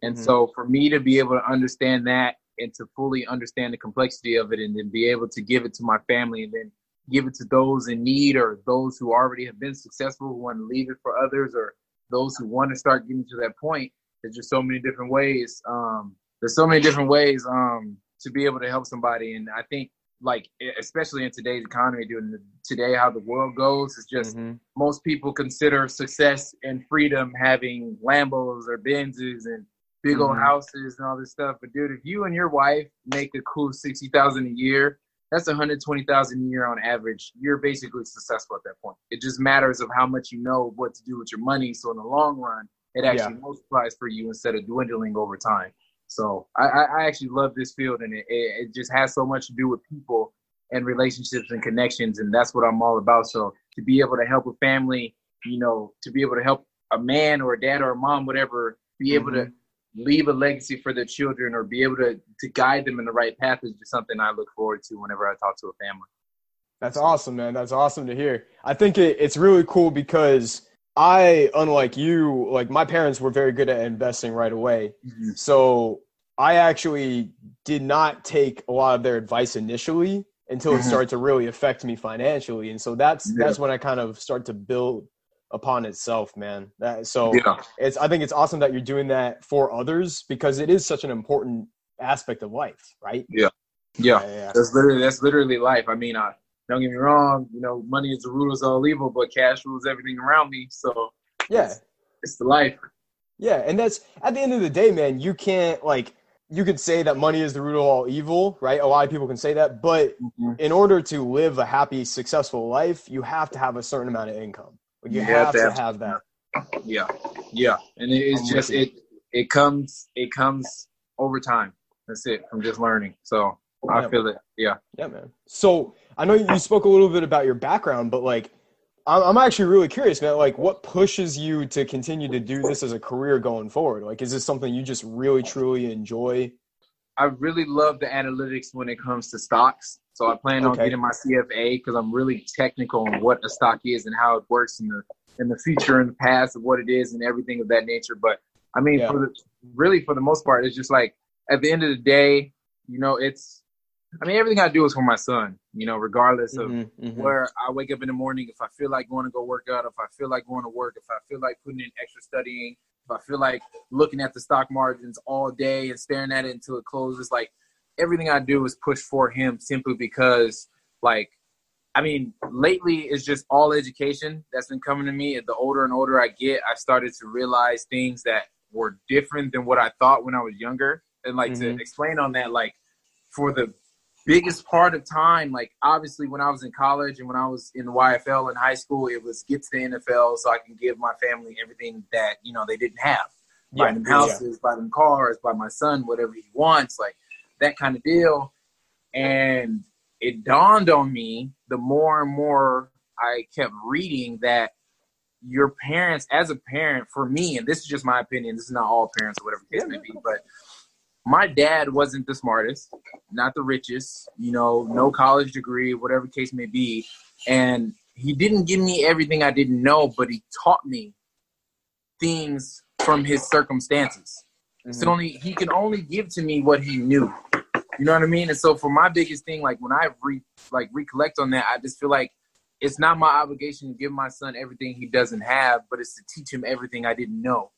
and mm-hmm. so for me to be able to understand that. And to fully understand the complexity of it and then be able to give it to my family and then give it to those in need or those who already have been successful who want to leave it for others or those who want to start getting to that point. There's just so many different ways. Um, there's so many different ways um, to be able to help somebody. And I think like, especially in today's economy, doing the, today, how the world goes, it's just mm-hmm. most people consider success and freedom having Lambos or Benzes and big old houses and all this stuff. But dude, if you and your wife make a cool sixty thousand dollars a year, that's one hundred twenty thousand dollars a year on average. You're basically successful at that point. It just matters of how much you know what to do with your money. So in the long run, it actually yeah. multiplies for you instead of dwindling over time. So I, I actually love this field and it, it, it just has so much to do with people and relationships and connections. And that's what I'm all about. So to be able to help a family, you know, to be able to help a man or a dad or a mom, whatever, be mm-hmm. able to leave a legacy for their children or be able to, to guide them in the right path is just something I look forward to whenever I talk to a family. That's awesome, man. That's awesome to hear. I think it, it's really cool because I, unlike you, like my parents were very good at investing right away. Mm-hmm. So I actually did not take a lot of their advice initially until it started to really affect me financially. And so that's, yeah. that's when I kind of start to build upon itself, man. That, so yeah. it's, I think it's awesome that you're doing that for others because it is such an important aspect of life, right? Yeah. Yeah. yeah, yeah. That's literally, that's literally life. I mean, I, don't get me wrong, you know, money is the root of all evil, but cash rules everything around me. So yeah, it's, it's the life. Yeah. And that's at the end of the day, man, you can't like, you could say that money is the root of all evil, right? A lot of people can say that, but mm-hmm. in order to live a happy, successful life, you have to have a certain amount of income. You, you have, have to have, have that. Yeah, yeah, and it, it's just it. It comes. It comes over time. That's it. From just learning. So I yeah, feel man. it. Yeah. Yeah, man. So I know you spoke a little bit about your background, but like, I'm, I'm actually really curious, man. Like, what pushes you to continue to do this as a career going forward? Like, is this something you just really truly enjoy? I really love the analytics when it comes to stocks. So I plan on okay. getting my C F A because I'm really technical on what a stock is and how it works in the in the future and the past of what it is and everything of that nature. But I mean, yeah. for the, really for the most part, it's just like at the end of the day, you know, it's I mean, everything I do is for my son, you know, regardless of mm-hmm, mm-hmm. where I wake up in the morning, if I feel like going to go work out, if I feel like going to work, if I feel like putting in extra studying, if I feel like looking at the stock margins all day and staring at it until it closes, like everything I do is push for him simply because, like, I mean, lately it's just all education that's been coming to me. The older and older I get, I started to realize things that were different than what I thought when I was younger. And like mm-hmm. to explain on that, like for the biggest part of time, like obviously when I was in college and when I was in the Y F L in high school, it was get to the N F L so I can give my family everything that, you know, they didn't have. Buy yeah, them houses, yeah. buy them cars, buy my son whatever he wants, like that kind of deal. And it dawned on me the more and more I kept reading that your parents, as a parent, for me, and this is just my opinion, this is not all parents or whatever the case may be, but my dad wasn't the smartest, not the richest, you know, no college degree, whatever case may be. And he didn't give me everything I didn't know, but he taught me things from his circumstances. Mm-hmm. So only he can only give to me what he knew. You know what I mean? And so for my biggest thing, like when I re like recollect on that, I just feel like it's not my obligation to give my son everything he doesn't have, but it's to teach him everything I didn't know.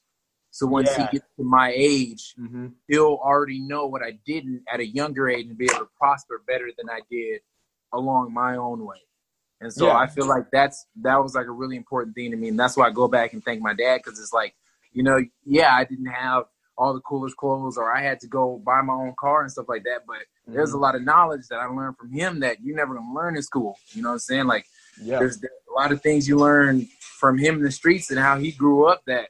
So once yeah. he gets to my age, mm-hmm. he'll already know what I didn't at a younger age and be able to prosper better than I did along my own way. And so yeah. I feel like that's that was like a really important thing to me. And that's why I go back and thank my dad, because it's like, you know, yeah, I didn't have all the coolest clothes or I had to go buy my own car and stuff like that. But mm-hmm. there's a lot of knowledge that I learned from him that you're never going to learn in school. You know what I'm saying? Like yeah. there's, there's a lot of things you learn from him in the streets and how he grew up that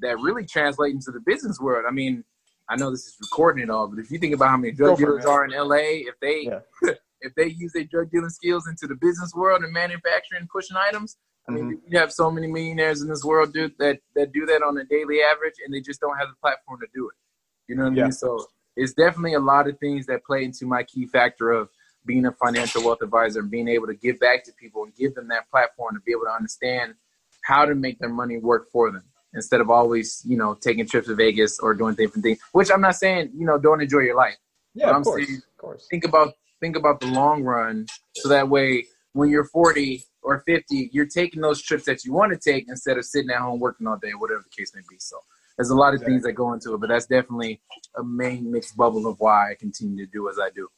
that really translate into the business world. I mean, I know this is recording and all, but if you think about how many drug dealers are in L A, if they yeah. if they use their drug dealing skills into the business world and manufacturing, pushing items, I mean, mm-hmm. you have so many millionaires in this world, dude, that, that do that on a daily average, and they just don't have the platform to do it. You know what yeah. I mean? So it's definitely a lot of things that play into my key factor of being a financial wealth advisor and being able to give back to people and give them that platform to be able to understand how to make their money work for them, instead of always, you know, taking trips to Vegas or doing different things, which I'm not saying, you know, don't enjoy your life. Yeah, but I'm of course, saying, of course. Think about, think about the long run. So that way, when you're forty or fifty, you're taking those trips that you want to take instead of sitting at home working all day, whatever the case may be. So there's a lot of exactly. things that go into it, but that's definitely a main mixed bubble of why I continue to do as I do.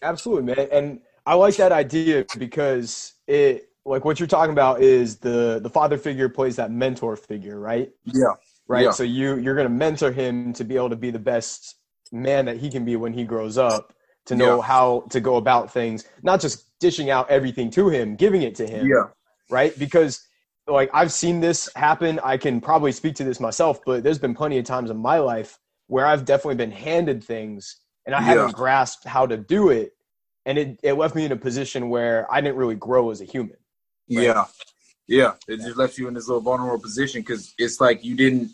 Absolutely, man. And I like that idea because it, like what you're talking about is the, the father figure plays that mentor figure, right? Yeah. Right. Yeah. So you, you're going to mentor him to be able to be the best man that he can be when he grows up, to know yeah. how to go about things, not just dishing out everything to him, giving it to him. Yeah. Right. Because like I've seen this happen. I can probably speak to this myself, but there's been plenty of times in my life where I've definitely been handed things and I yeah. haven't grasped how to do it. And it, it left me in a position where I didn't really grow as a human. Right. Yeah. Yeah. It just left you in this little vulnerable position because it's like you didn't,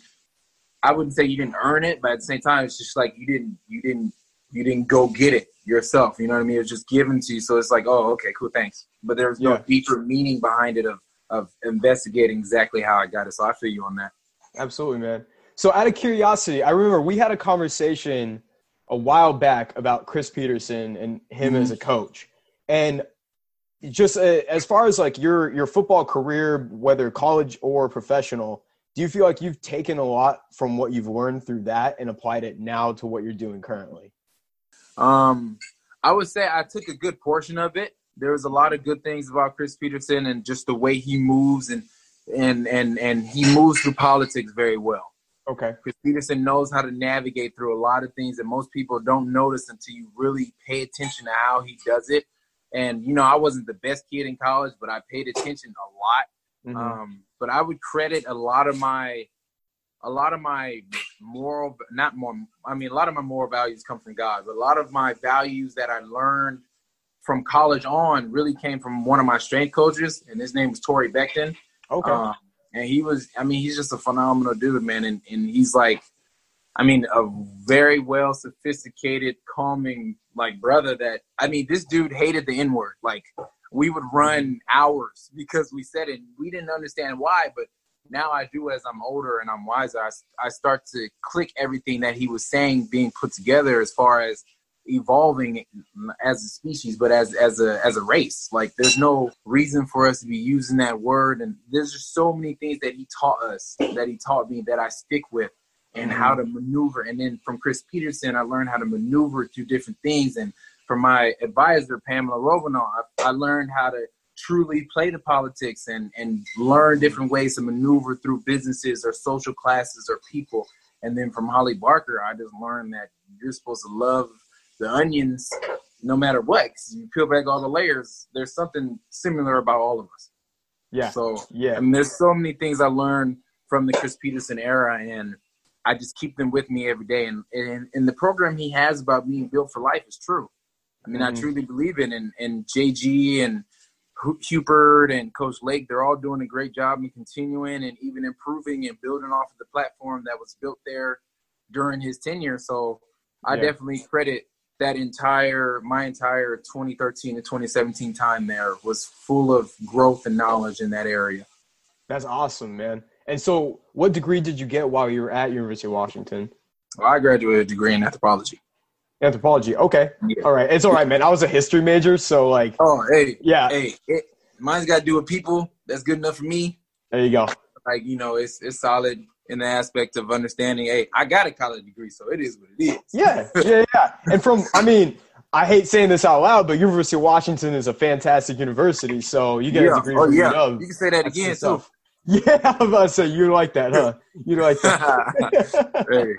I wouldn't say you didn't earn it, but at the same time, it's just like you didn't, you didn't, you didn't go get it yourself. You know what I mean? It was just given to you. So it's like, oh, okay, cool. Thanks. But there was no yeah. deeper meaning behind it of, of investigating exactly how I got it. So I feel you on that. Absolutely, man. So out of curiosity, I remember we had a conversation a while back about Chris Peterson and him mm-hmm. as a coach. And just uh, as far as like your, your football career, whether college or professional, do you feel like you've taken a lot from what you've learned through that and applied it now to what you're doing currently? Um, I would say I took a good portion of it. There was a lot of good things about Chris Peterson and just the way he moves and, and, and, and he moves through politics very well. Okay. Chris Peterson knows how to navigate through a lot of things that most people don't notice until you really pay attention to how he does it. And, you know, I wasn't the best kid in college, but I paid attention a lot. Mm-hmm. Um, but I would credit a lot of my, a lot of my moral, not more, I mean, a lot of my moral values come from God, but a lot of my values that I learned from college on really came from one of my strength coaches. And his name was Torrey Becton. Okay. Um, and he was, I mean, he's just a phenomenal dude, man. And, and he's like, I mean, a very well sophisticated, calming, like brother that, I mean, this dude hated the N-word. Like we would run hours because we said it. We didn't understand why, but now I do as I'm older and I'm wiser. I, I start to click everything that he was saying being put together as far as evolving as a species, but as as a as a race. Like, there's no reason for us to be using that word. And there's just so many things that he taught us, that he taught me, that I stick with, and mm-hmm. how to maneuver. And then from Chris Peterson, I learned how to maneuver through different things. And from my advisor, Pamela Rovanoff, I, I learned how to truly play the politics and, and learn different ways to maneuver through businesses or social classes or people. And then from Holly Barker, I just learned that you're supposed to love the onions no matter what. Cause you peel back all the layers, there's something similar about all of us. Yeah. So, yeah. I mean, there's so many things I learned from the Chris Peterson era, and I just keep them with me every day. And, and, and the program he has about being built for life is true. I mean, mm-hmm. I truly believe in, and, and J G and Hubert and Coach Lake, they're all doing a great job in continuing and even improving and building off of the platform that was built there during his tenure. So I yeah. definitely credit that entire, my entire twenty thirteen to twenty seventeen time there was full of growth and knowledge in that area. That's awesome, man. And so what degree did you get while you were at University of Washington? Well, I graduated a degree in anthropology. Anthropology. Okay. Yeah. All right. It's all right, man. I was a history major, so like. Oh, hey. Yeah. Hey, it, mine's got to do with people. That's good enough for me. There you go. Like, you know, it's it's solid in the aspect of understanding. Hey, I got a college degree, so it is what it is. Yeah. Yeah. Yeah. And from, I mean, I hate saying this out loud, but University of Washington is a fantastic university. So you get yeah. a degree. Oh, from yeah. U W. You can say that again. So. Yeah. I'm about to say, you like that, huh? You like that. Hey,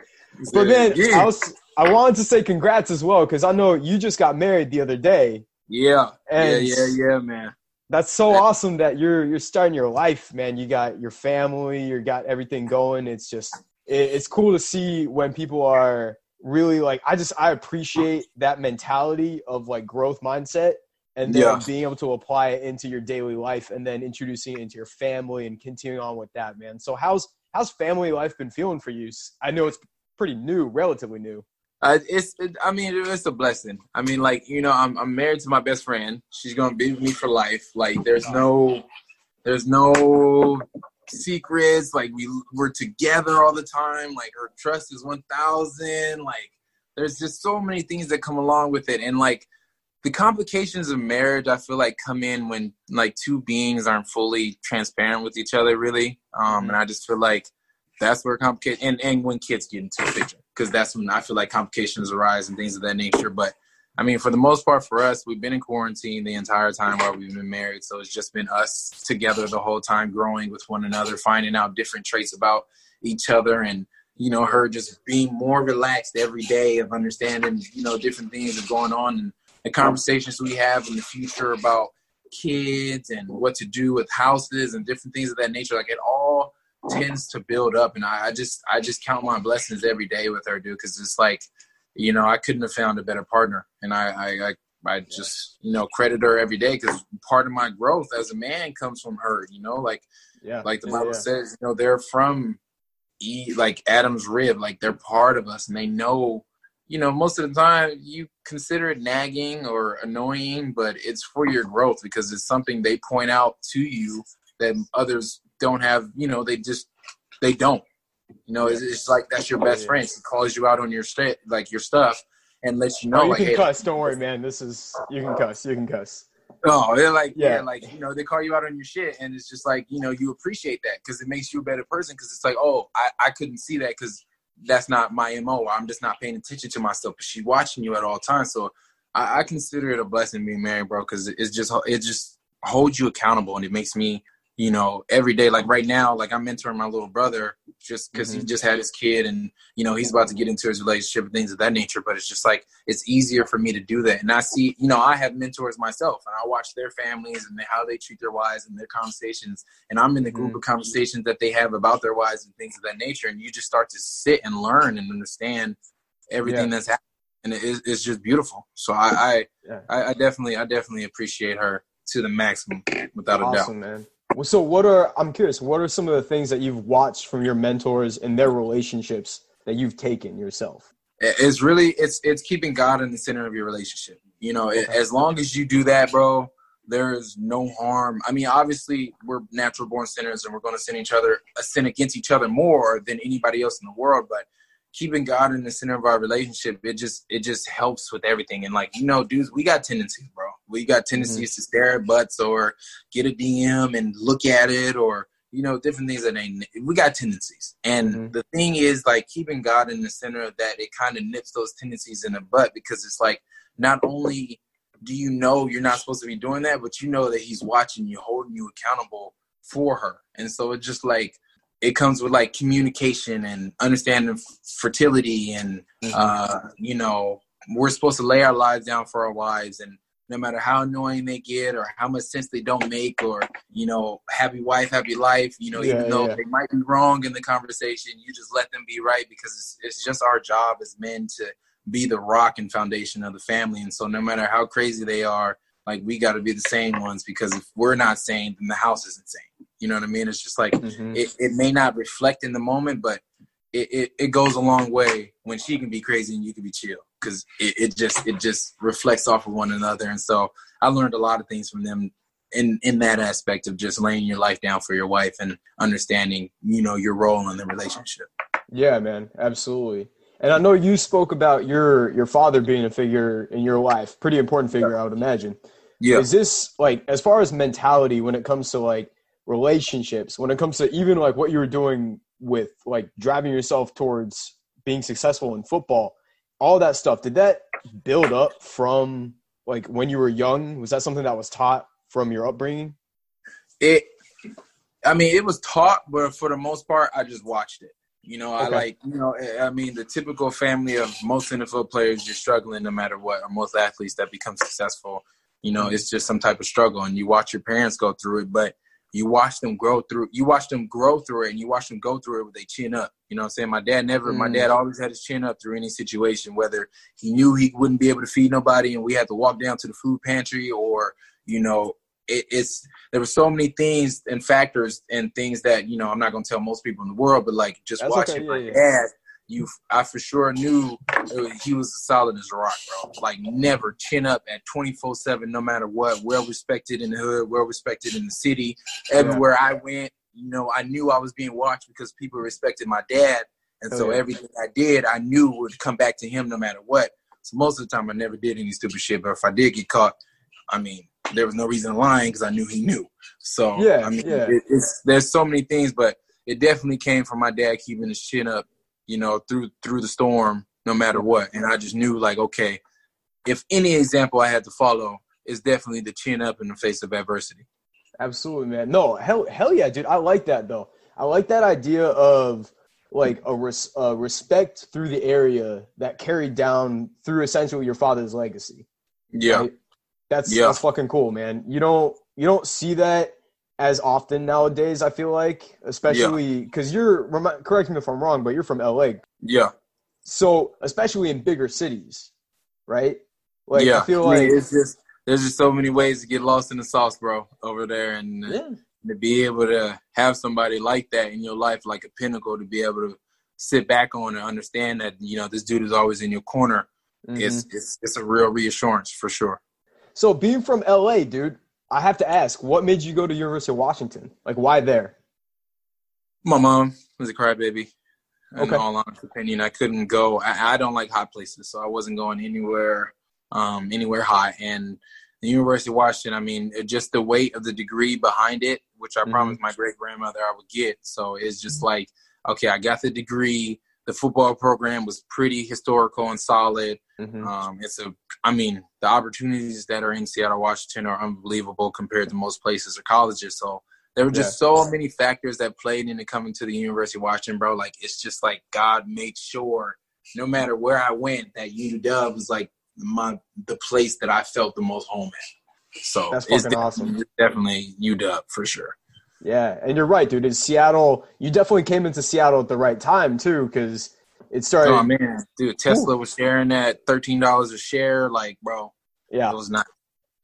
but then again. I was. I wanted to say congrats as well, because I know you just got married the other day. Yeah, and yeah, yeah, yeah, man. That's so awesome that you're you're starting your life, man. You got your family, you got everything going. It's just it, it's cool to see when people are really like. I just I appreciate that mentality of like growth mindset, and then yeah. being able to apply it into your daily life, and then introducing it into your family and continuing on with that, man. So how's how's family life been feeling for you? I know it's pretty new, relatively new. Uh, it's, it, I mean, it's a blessing. I mean, like, you know, I'm I'm married to my best friend. She's going to be with me for life. Like, there's no, there's no secrets. Like, we, we're together all the time. Like, her trust is one thousand. Like, there's just so many things that come along with it. And, like, the complications of marriage, I feel like, come in when, like, two beings aren't fully transparent with each other, really. Um, and I just feel like that's where complications, and, and when kids get into the picture. Because that's when I feel like complications arise and things of that nature. But, I mean, for the most part for us, we've been in quarantine the entire time while we've been married. So it's just been us together the whole time, growing with one another, finding out different traits about each other. And, you know, her just being more relaxed every day of understanding, you know, different things that are going on. And the conversations we have in the future about kids and what to do with houses and different things of that nature, like it all tends to build up. And I, I just I just count my blessings every day with her, dude, because it's like, you know, I couldn't have found a better partner. And I I, I, I just, you know, credit her every day, because part of my growth as a man comes from her, you know, like yeah. like the Bible yeah. says, you know, they're from e, like Adam's rib, like they're part of us. And they know, you know, most of the time you consider it nagging or annoying, but it's for your growth, because it's something they point out to you that others don't have, you know, they just, they don't, you know, it's, it's like, that's your best oh, yeah. friend. She calls you out on your st- like your stuff and lets you know. Oh, you like, can hey, cuss. Don't worry, man. This is, you can cuss, you can cuss. Oh, they're like, yeah. yeah, like, you know, they call you out on your shit. And it's just like, you know, you appreciate that, because it makes you a better person. Cause it's like, oh, I, I couldn't see that, cause that's not my M O. I'm just not paying attention to myself, but she's watching you at all times. So I, I consider it a blessing being married, bro. Cause it's just, it just holds you accountable. And it makes me, you know, every day, like right now, like I'm mentoring my little brother just because mm-hmm. he just had his kid, and, you know, he's about to get into his relationship and things of that nature. But it's just like, it's easier for me to do that. And I see, you know, I have mentors myself, and I watch their families and how they treat their wives and their conversations. And I'm in the group mm-hmm. of conversations that they have about their wives and things of that nature. And you just start to sit and learn and understand everything yeah. that's happening. And it is, it's just beautiful. So I, I, yeah. I, I definitely, I definitely appreciate her to the maximum, without a awesome, doubt, man. Well, so what are, I'm curious, what are some of the things that you've watched from your mentors and their relationships that you've taken yourself? It's really, it's it's keeping God in the center of your relationship. You know, okay. as long as you do that, bro, there is no harm. I mean, obviously we're natural born sinners, and we're going to sin each other, sin against each other more than anybody else in the world. But keeping God in the center of our relationship, it just it just helps with everything. And, like, you know, dudes, we got tendencies, bro. We got tendencies mm-hmm. to stare at butts or get a D M and look at it or, you know, different things that ain't – we got tendencies. And mm-hmm. the thing is, like, keeping God in the center of that, it kind of nips those tendencies in the butt, because it's like, not only do you know you're not supposed to be doing that, but you know that he's watching you, holding you accountable for her. And so it's just like – it comes with, like, communication and understanding fertility and, uh, you know, we're supposed to lay our lives down for our wives. And no matter how annoying they get or how much sense they don't make or, you know, happy wife, happy life, you know, yeah, even though yeah. they might be wrong in the conversation, you just let them be right, because it's, it's just our job as men to be the rock and foundation of the family. And so no matter how crazy they are, like, we got to be the sane ones, because if we're not sane, then the house isn't sane. You know what I mean? It's just like mm-hmm. it, it may not reflect in the moment, but it, it, it goes a long way when she can be crazy and you can be chill, because it, it just it just reflects off of one another. And so I learned a lot of things from them in, in that aspect of just laying your life down for your wife and understanding, you know, your role in the relationship. Yeah, man, absolutely. And I know you spoke about your, your father being a figure in your life, pretty important figure, I would imagine. Yeah. Is this, like, as far as mentality when it comes to, like, relationships, when it comes to even, like, what you were doing with, like, driving yourself towards being successful in football, all that stuff, did that build up from, like, when you were young? Was that something that was taught from your upbringing? It, I mean, it was taught, but for the most part, I just watched it. You know, okay. I like, you know, I mean, the typical family of most N F L players, you're struggling no matter what, or most athletes that become successful, you know, it's just some type of struggle, and you watch your parents go through it, but you watch them grow through, you watch them grow through it and you watch them go through it with their chin up. You know what I'm saying? My dad never, mm. my dad always had his chin up through any situation, whether he knew he wouldn't be able to feed nobody and we had to walk down to the food pantry, or, you know, It, it's there were so many things and factors and things that, you know, I'm not gonna tell most people in the world, but, like, just That's watching okay. my yeah, dad, you I for sure knew he was as solid as a rock, bro. Like, never, chin up at twenty-four seven, no matter what. Well respected in the hood, well respected in the city. Everywhere yeah. I went, you know, I knew I was being watched because people respected my dad, and oh, so yeah. everything I did, I knew would come back to him no matter what. So most of the time, I never did any stupid shit, but if I did get caught, I mean, there was no reason lying because I knew he knew. So, yeah, I mean, yeah. it, it's, there's so many things, but it definitely came from my dad keeping his chin up, you know, through through the storm, no matter what. And I just knew, like, okay, if any example I had to follow, it's definitely the chin up in the face of adversity. Absolutely, man. No, hell, hell yeah, dude. I like that, though. I like that idea of, like, a, res- a respect through the area that carried down through essentially your father's legacy. Yeah. Right? That's yeah. that's fucking cool, man. You don't you don't see that as often nowadays, I feel like, especially because yeah. you're – correct me if I'm wrong, but you're from L A. Yeah. So, especially in bigger cities, right? Like, yeah. I feel like yeah, – it's just there's just so many ways to get lost in the sauce, bro, over there. And uh, yeah. to be able to have somebody like that in your life, like a pinnacle, to be able to sit back on and understand that, you know, this dude is always in your corner. Mm-hmm. It's, it's It's a real reassurance for sure. So, being from L A, dude, I have to ask, what made you go to University of Washington? Like, why there? My mom was a crybaby. Okay. In all honest opinion, I couldn't go. I, I don't like hot places, so I wasn't going anywhere, um, anywhere hot. And the University of Washington, I mean, just the weight of the degree behind it, which I mm-hmm. promised my great-grandmother I would get. So, it's just like, okay, I got the degree. The football program was pretty historical and solid. Mm-hmm. Um, it's a, I mean, the opportunities that are in Seattle, Washington are unbelievable compared to most places or colleges. So there were just yeah. so many factors that played into coming to the University of Washington, bro. Like, it's just like God made sure no matter where I went, that U W was like my, the place that I felt the most home at. So that's fucking it's definitely, awesome. It's definitely U W for sure. Yeah, and you're right, dude. In Seattle, you definitely came into Seattle at the right time, too, because it started. Oh, man. Dude, Tesla Ooh. was sharing that thirteen dollars a share. Like, bro, yeah, it was nice.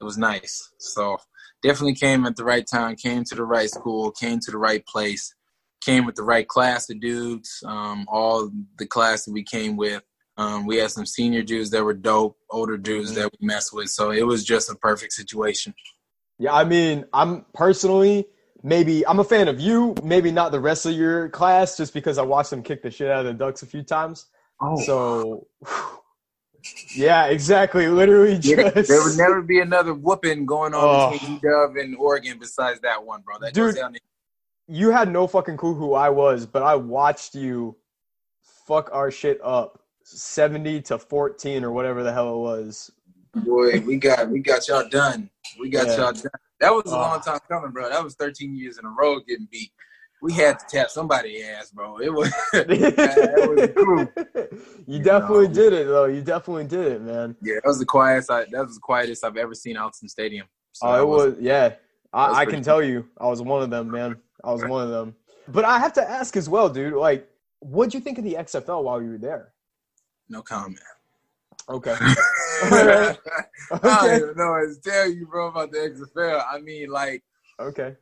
It was nice. So definitely came at the right time, came to the right school, came to the right place, came with the right class of dudes, um, all the class that we came with. Um, we had some senior dudes that were dope, older dudes mm-hmm. that we messed with. So it was just a perfect situation. Yeah, I mean, I'm personally – maybe I'm a fan of you, maybe not the rest of your class, just because I watched them kick the shit out of the Ducks a few times. Oh. So, yeah, exactly. Literally, just there, there would never be another whooping going on oh. between U W and Oregon besides that one, bro. That dude, down you had no fucking clue who I was, but I watched you fuck our shit up, seventy to fourteen or whatever the hell it was. Boy, we got we got y'all done. We got yeah. y'all done. That was a oh. long time coming, bro. That was thirteen years in a row getting beat. We had to tap somebody's ass, bro. It was, that was You, you definitely know. did it, though. You definitely did it, man. Yeah, that was the quietest. I, that was the quietest I've ever seen Alton Stadium. So oh, it was. Yeah, I, was I can cool. tell you, I was one of them, man. I was one of them. But I have to ask as well, dude. Like, what'd you think of the X F L while you were there? No comment. Okay. okay. I don't know what to tell you, bro, about the X F L. I mean, like. Okay.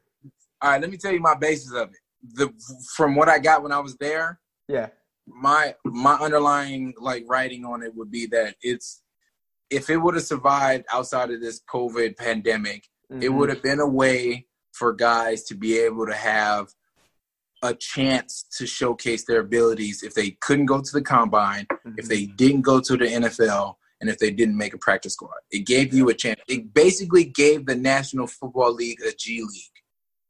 All right, let me tell you my basis of it. The from what I got when I was there, yeah. My my underlying like writing on it would be that it's if it would have survived outside of this COVID pandemic, mm-hmm. it would have been a way for guys to be able to have a chance to showcase their abilities if they couldn't go to the combine, mm-hmm. if they didn't go to the N F L, and if they didn't make a practice squad. It gave you a chance. It basically gave the National Football League a G League.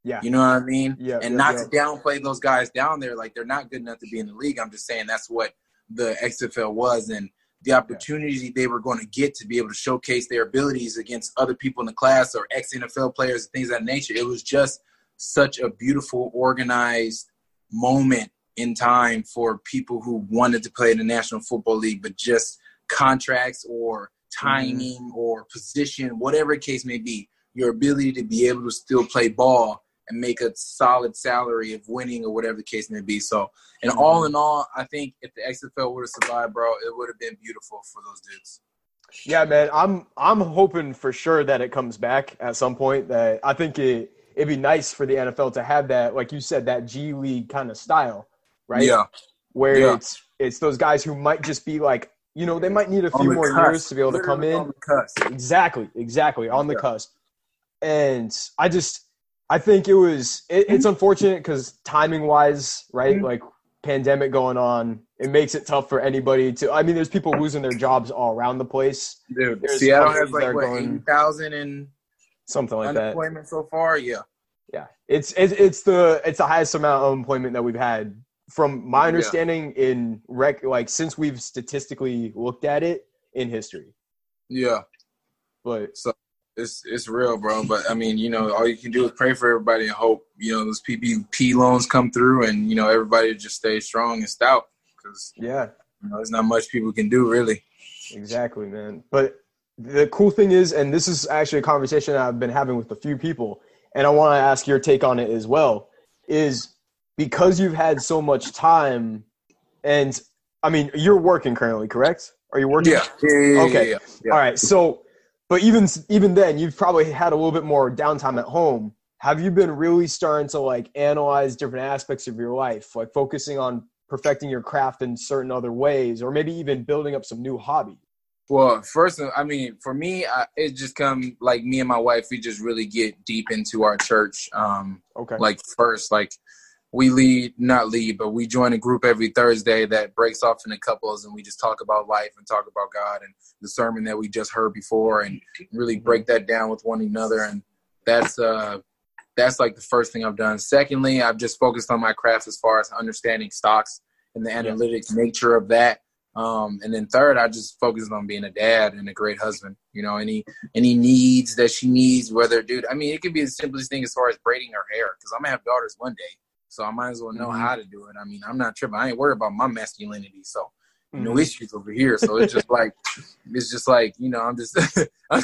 Yeah. You know what I mean? Yeah, and yeah, not yeah. to downplay those guys down there. Like, they're not good enough to be in the league. I'm just saying that's what the X F L was. And the opportunity yeah. they were going to get to be able to showcase their abilities against other people in the class or ex-N F L players and things of that nature. It was just such a beautiful, organized moment in time for people who wanted to play in the National Football League, but just contracts or timing mm-hmm. or position, whatever the case may be, your ability to be able to still play ball and make a solid salary of winning or whatever the case may be. So, and all in all, I think if the X F L would have survived, bro, it would have been beautiful for those dudes. Yeah, man, I'm I'm hoping for sure that it comes back at some point. That I think it, it'd be nice for the N F L to have that, like you said, that G League kind of style, right? Yeah. Where yeah. it's it's those guys who might just be like, you know, they might need a few more cusp. years to be able Literally to come in. On the cusp. Exactly, exactly, on yeah. the cusp. And I just – I think it was it, – it's unfortunate because timing-wise, right, like pandemic going on, it makes it tough for anybody to – I mean, there's people losing their jobs all around the place. Dude, there's Seattle has like, what, eighty thousand and something like that. Unemployment so far, yeah. Yeah. It's it's it's the it's the highest amount of unemployment that we've had. From my understanding yeah. in rec, like since we've statistically looked at it in history. Yeah. But – so. It's it's real, bro. But, I mean, you know, all you can do is pray for everybody and hope, you know, those P P P loans come through and, you know, everybody just stays strong and stout because, yeah, you know, there's not much people can do, really. Exactly, man. But the cool thing is, and this is actually a conversation I've been having with a few people, and I want to ask your take on it as well, is because you've had so much time and, I mean, you're working currently, correct? Are you working? Yeah. yeah, yeah okay. Yeah, yeah, yeah. All right. So – But even even then, you've probably had a little bit more downtime at home. Have you been really starting to, like, analyze different aspects of your life, like focusing on perfecting your craft in certain other ways or maybe even building up some new hobby? Well, first, I mean, for me, I, it just come, like, me and my wife, we just really get deep into our church. Um, okay. Like, first, like, we lead, not lead, but we join a group every Thursday that breaks off into couples and we just talk about life and talk about God and the sermon that we just heard before and really break that down with one another. And that's, uh, that's like the first thing I've done. Secondly, I've just focused on my craft as far as understanding stocks and the analytics yeah. nature of that. Um, and then third, I just focused on being a dad and a great husband, you know, any, any needs that she needs, whether dude, I mean, it could be the simplest thing as far as braiding her hair. Cause I'm gonna have daughters one day. So I might as well know mm-hmm. how to do it. I mean, I'm not tripping. I ain't worried about my masculinity. So mm-hmm. no issues over here. So it's just like, it's just like, you know, I'm just, I'm,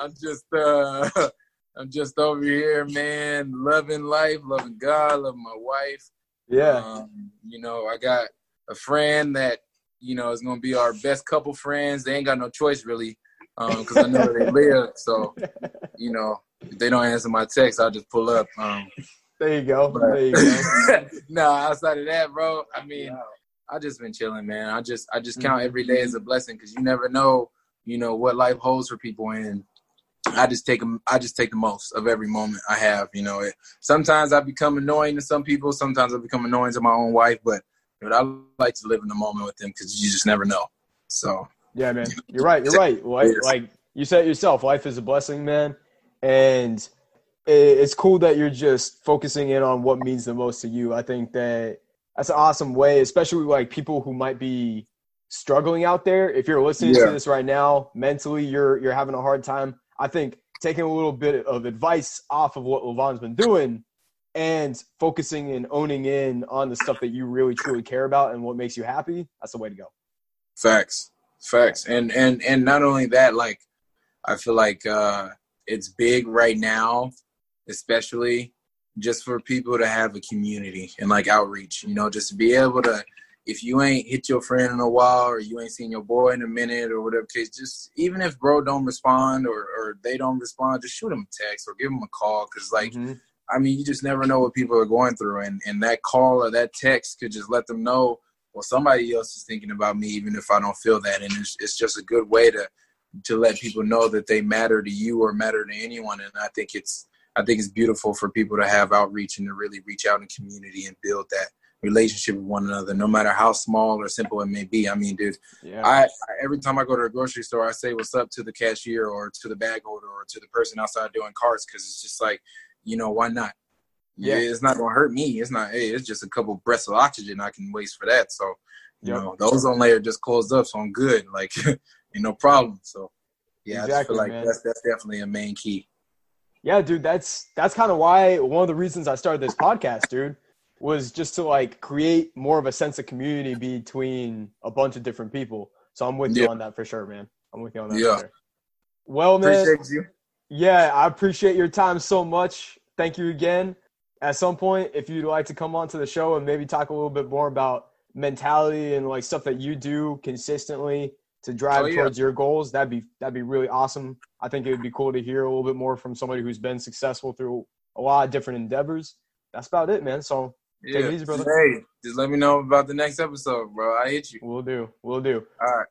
I'm just, uh, I'm just over here, man, loving life, loving God, loving my wife. Yeah. Um, you know, I got a friend that, you know, is going to be our best couple friends. They ain't got no choice really. Um, cause I know where they live. So, you know, if they don't answer my text, I'll just pull up. Um, There you go. But, there you go. No, outside of that, bro, I mean, yeah. I just been chilling, man. I just I just count mm-hmm. every day as a blessing because you never know, you know, what life holds for people. And I just take them. I just take the most of every moment I have. You know, it, sometimes I become annoying to some people. Sometimes I become annoying to my own wife. But But I like to live in the moment with them because you just never know. So yeah, man, you're right. You're right. Life, like you said yourself, life is a blessing, man. And it's cool that you're just focusing in on what means the most to you. I think that that's an awesome way, especially like people who might be struggling out there. If you're listening yeah. to this right now, mentally, you're you're having a hard time. I think taking a little bit of advice off of what LaVon's been doing and focusing and owning in on the stuff that you really truly care about and what makes you happy, that's the way to go. Facts. Facts. And and and not only that, like I feel like uh, it's big right now, especially just for people to have a community and like outreach, you know, just to be able to, if you ain't hit your friend in a while or you ain't seen your boy in a minute or whatever case, just even if bro don't respond or, or they don't respond, just shoot them a text or give them a call. Cause like, mm-hmm. I mean, you just never know what people are going through. And, and that call or that text could just let them know, well, somebody else is thinking about me, even if I don't feel that. And it's, it's just a good way to, to let people know that they matter to you or matter to anyone. And I think it's, I think it's beautiful for people to have outreach and to really reach out in community and build that relationship with one another, no matter how small or simple it may be. I mean, dude, yeah. I, I every time I go to a grocery store, I say what's up to the cashier or to the bag holder or to the person outside doing carts, because it's just like, you know, why not? Yeah, it's not going to hurt me. It's not, hey, it's just a couple breaths of oxygen I can waste for that. So, you yep. know, the ozone layer just closed up, so I'm good. Like, no problem. So, yeah, exactly, I just feel like man. that's that's definitely a main key. Yeah, dude, that's that's kind of why one of the reasons I started this podcast, dude, was just to like create more of a sense of community between a bunch of different people. So I'm with yeah. you on that for sure, man. I'm with you on that. Yeah. For sure. Well, man. Appreciate you. Yeah, I appreciate your time so much. Thank you again. At some point, if you'd like to come on to the show and maybe talk a little bit more about mentality and like stuff that you do consistently to drive oh, yeah. towards your goals, that'd be that'd be really awesome. I think it would be cool to hear a little bit more from somebody who's been successful through a lot of different endeavors. That's about it, man. So yeah. take it easy, brother. Hey, just let me know about the next episode, bro. I hit you. Will do. Will do. All right.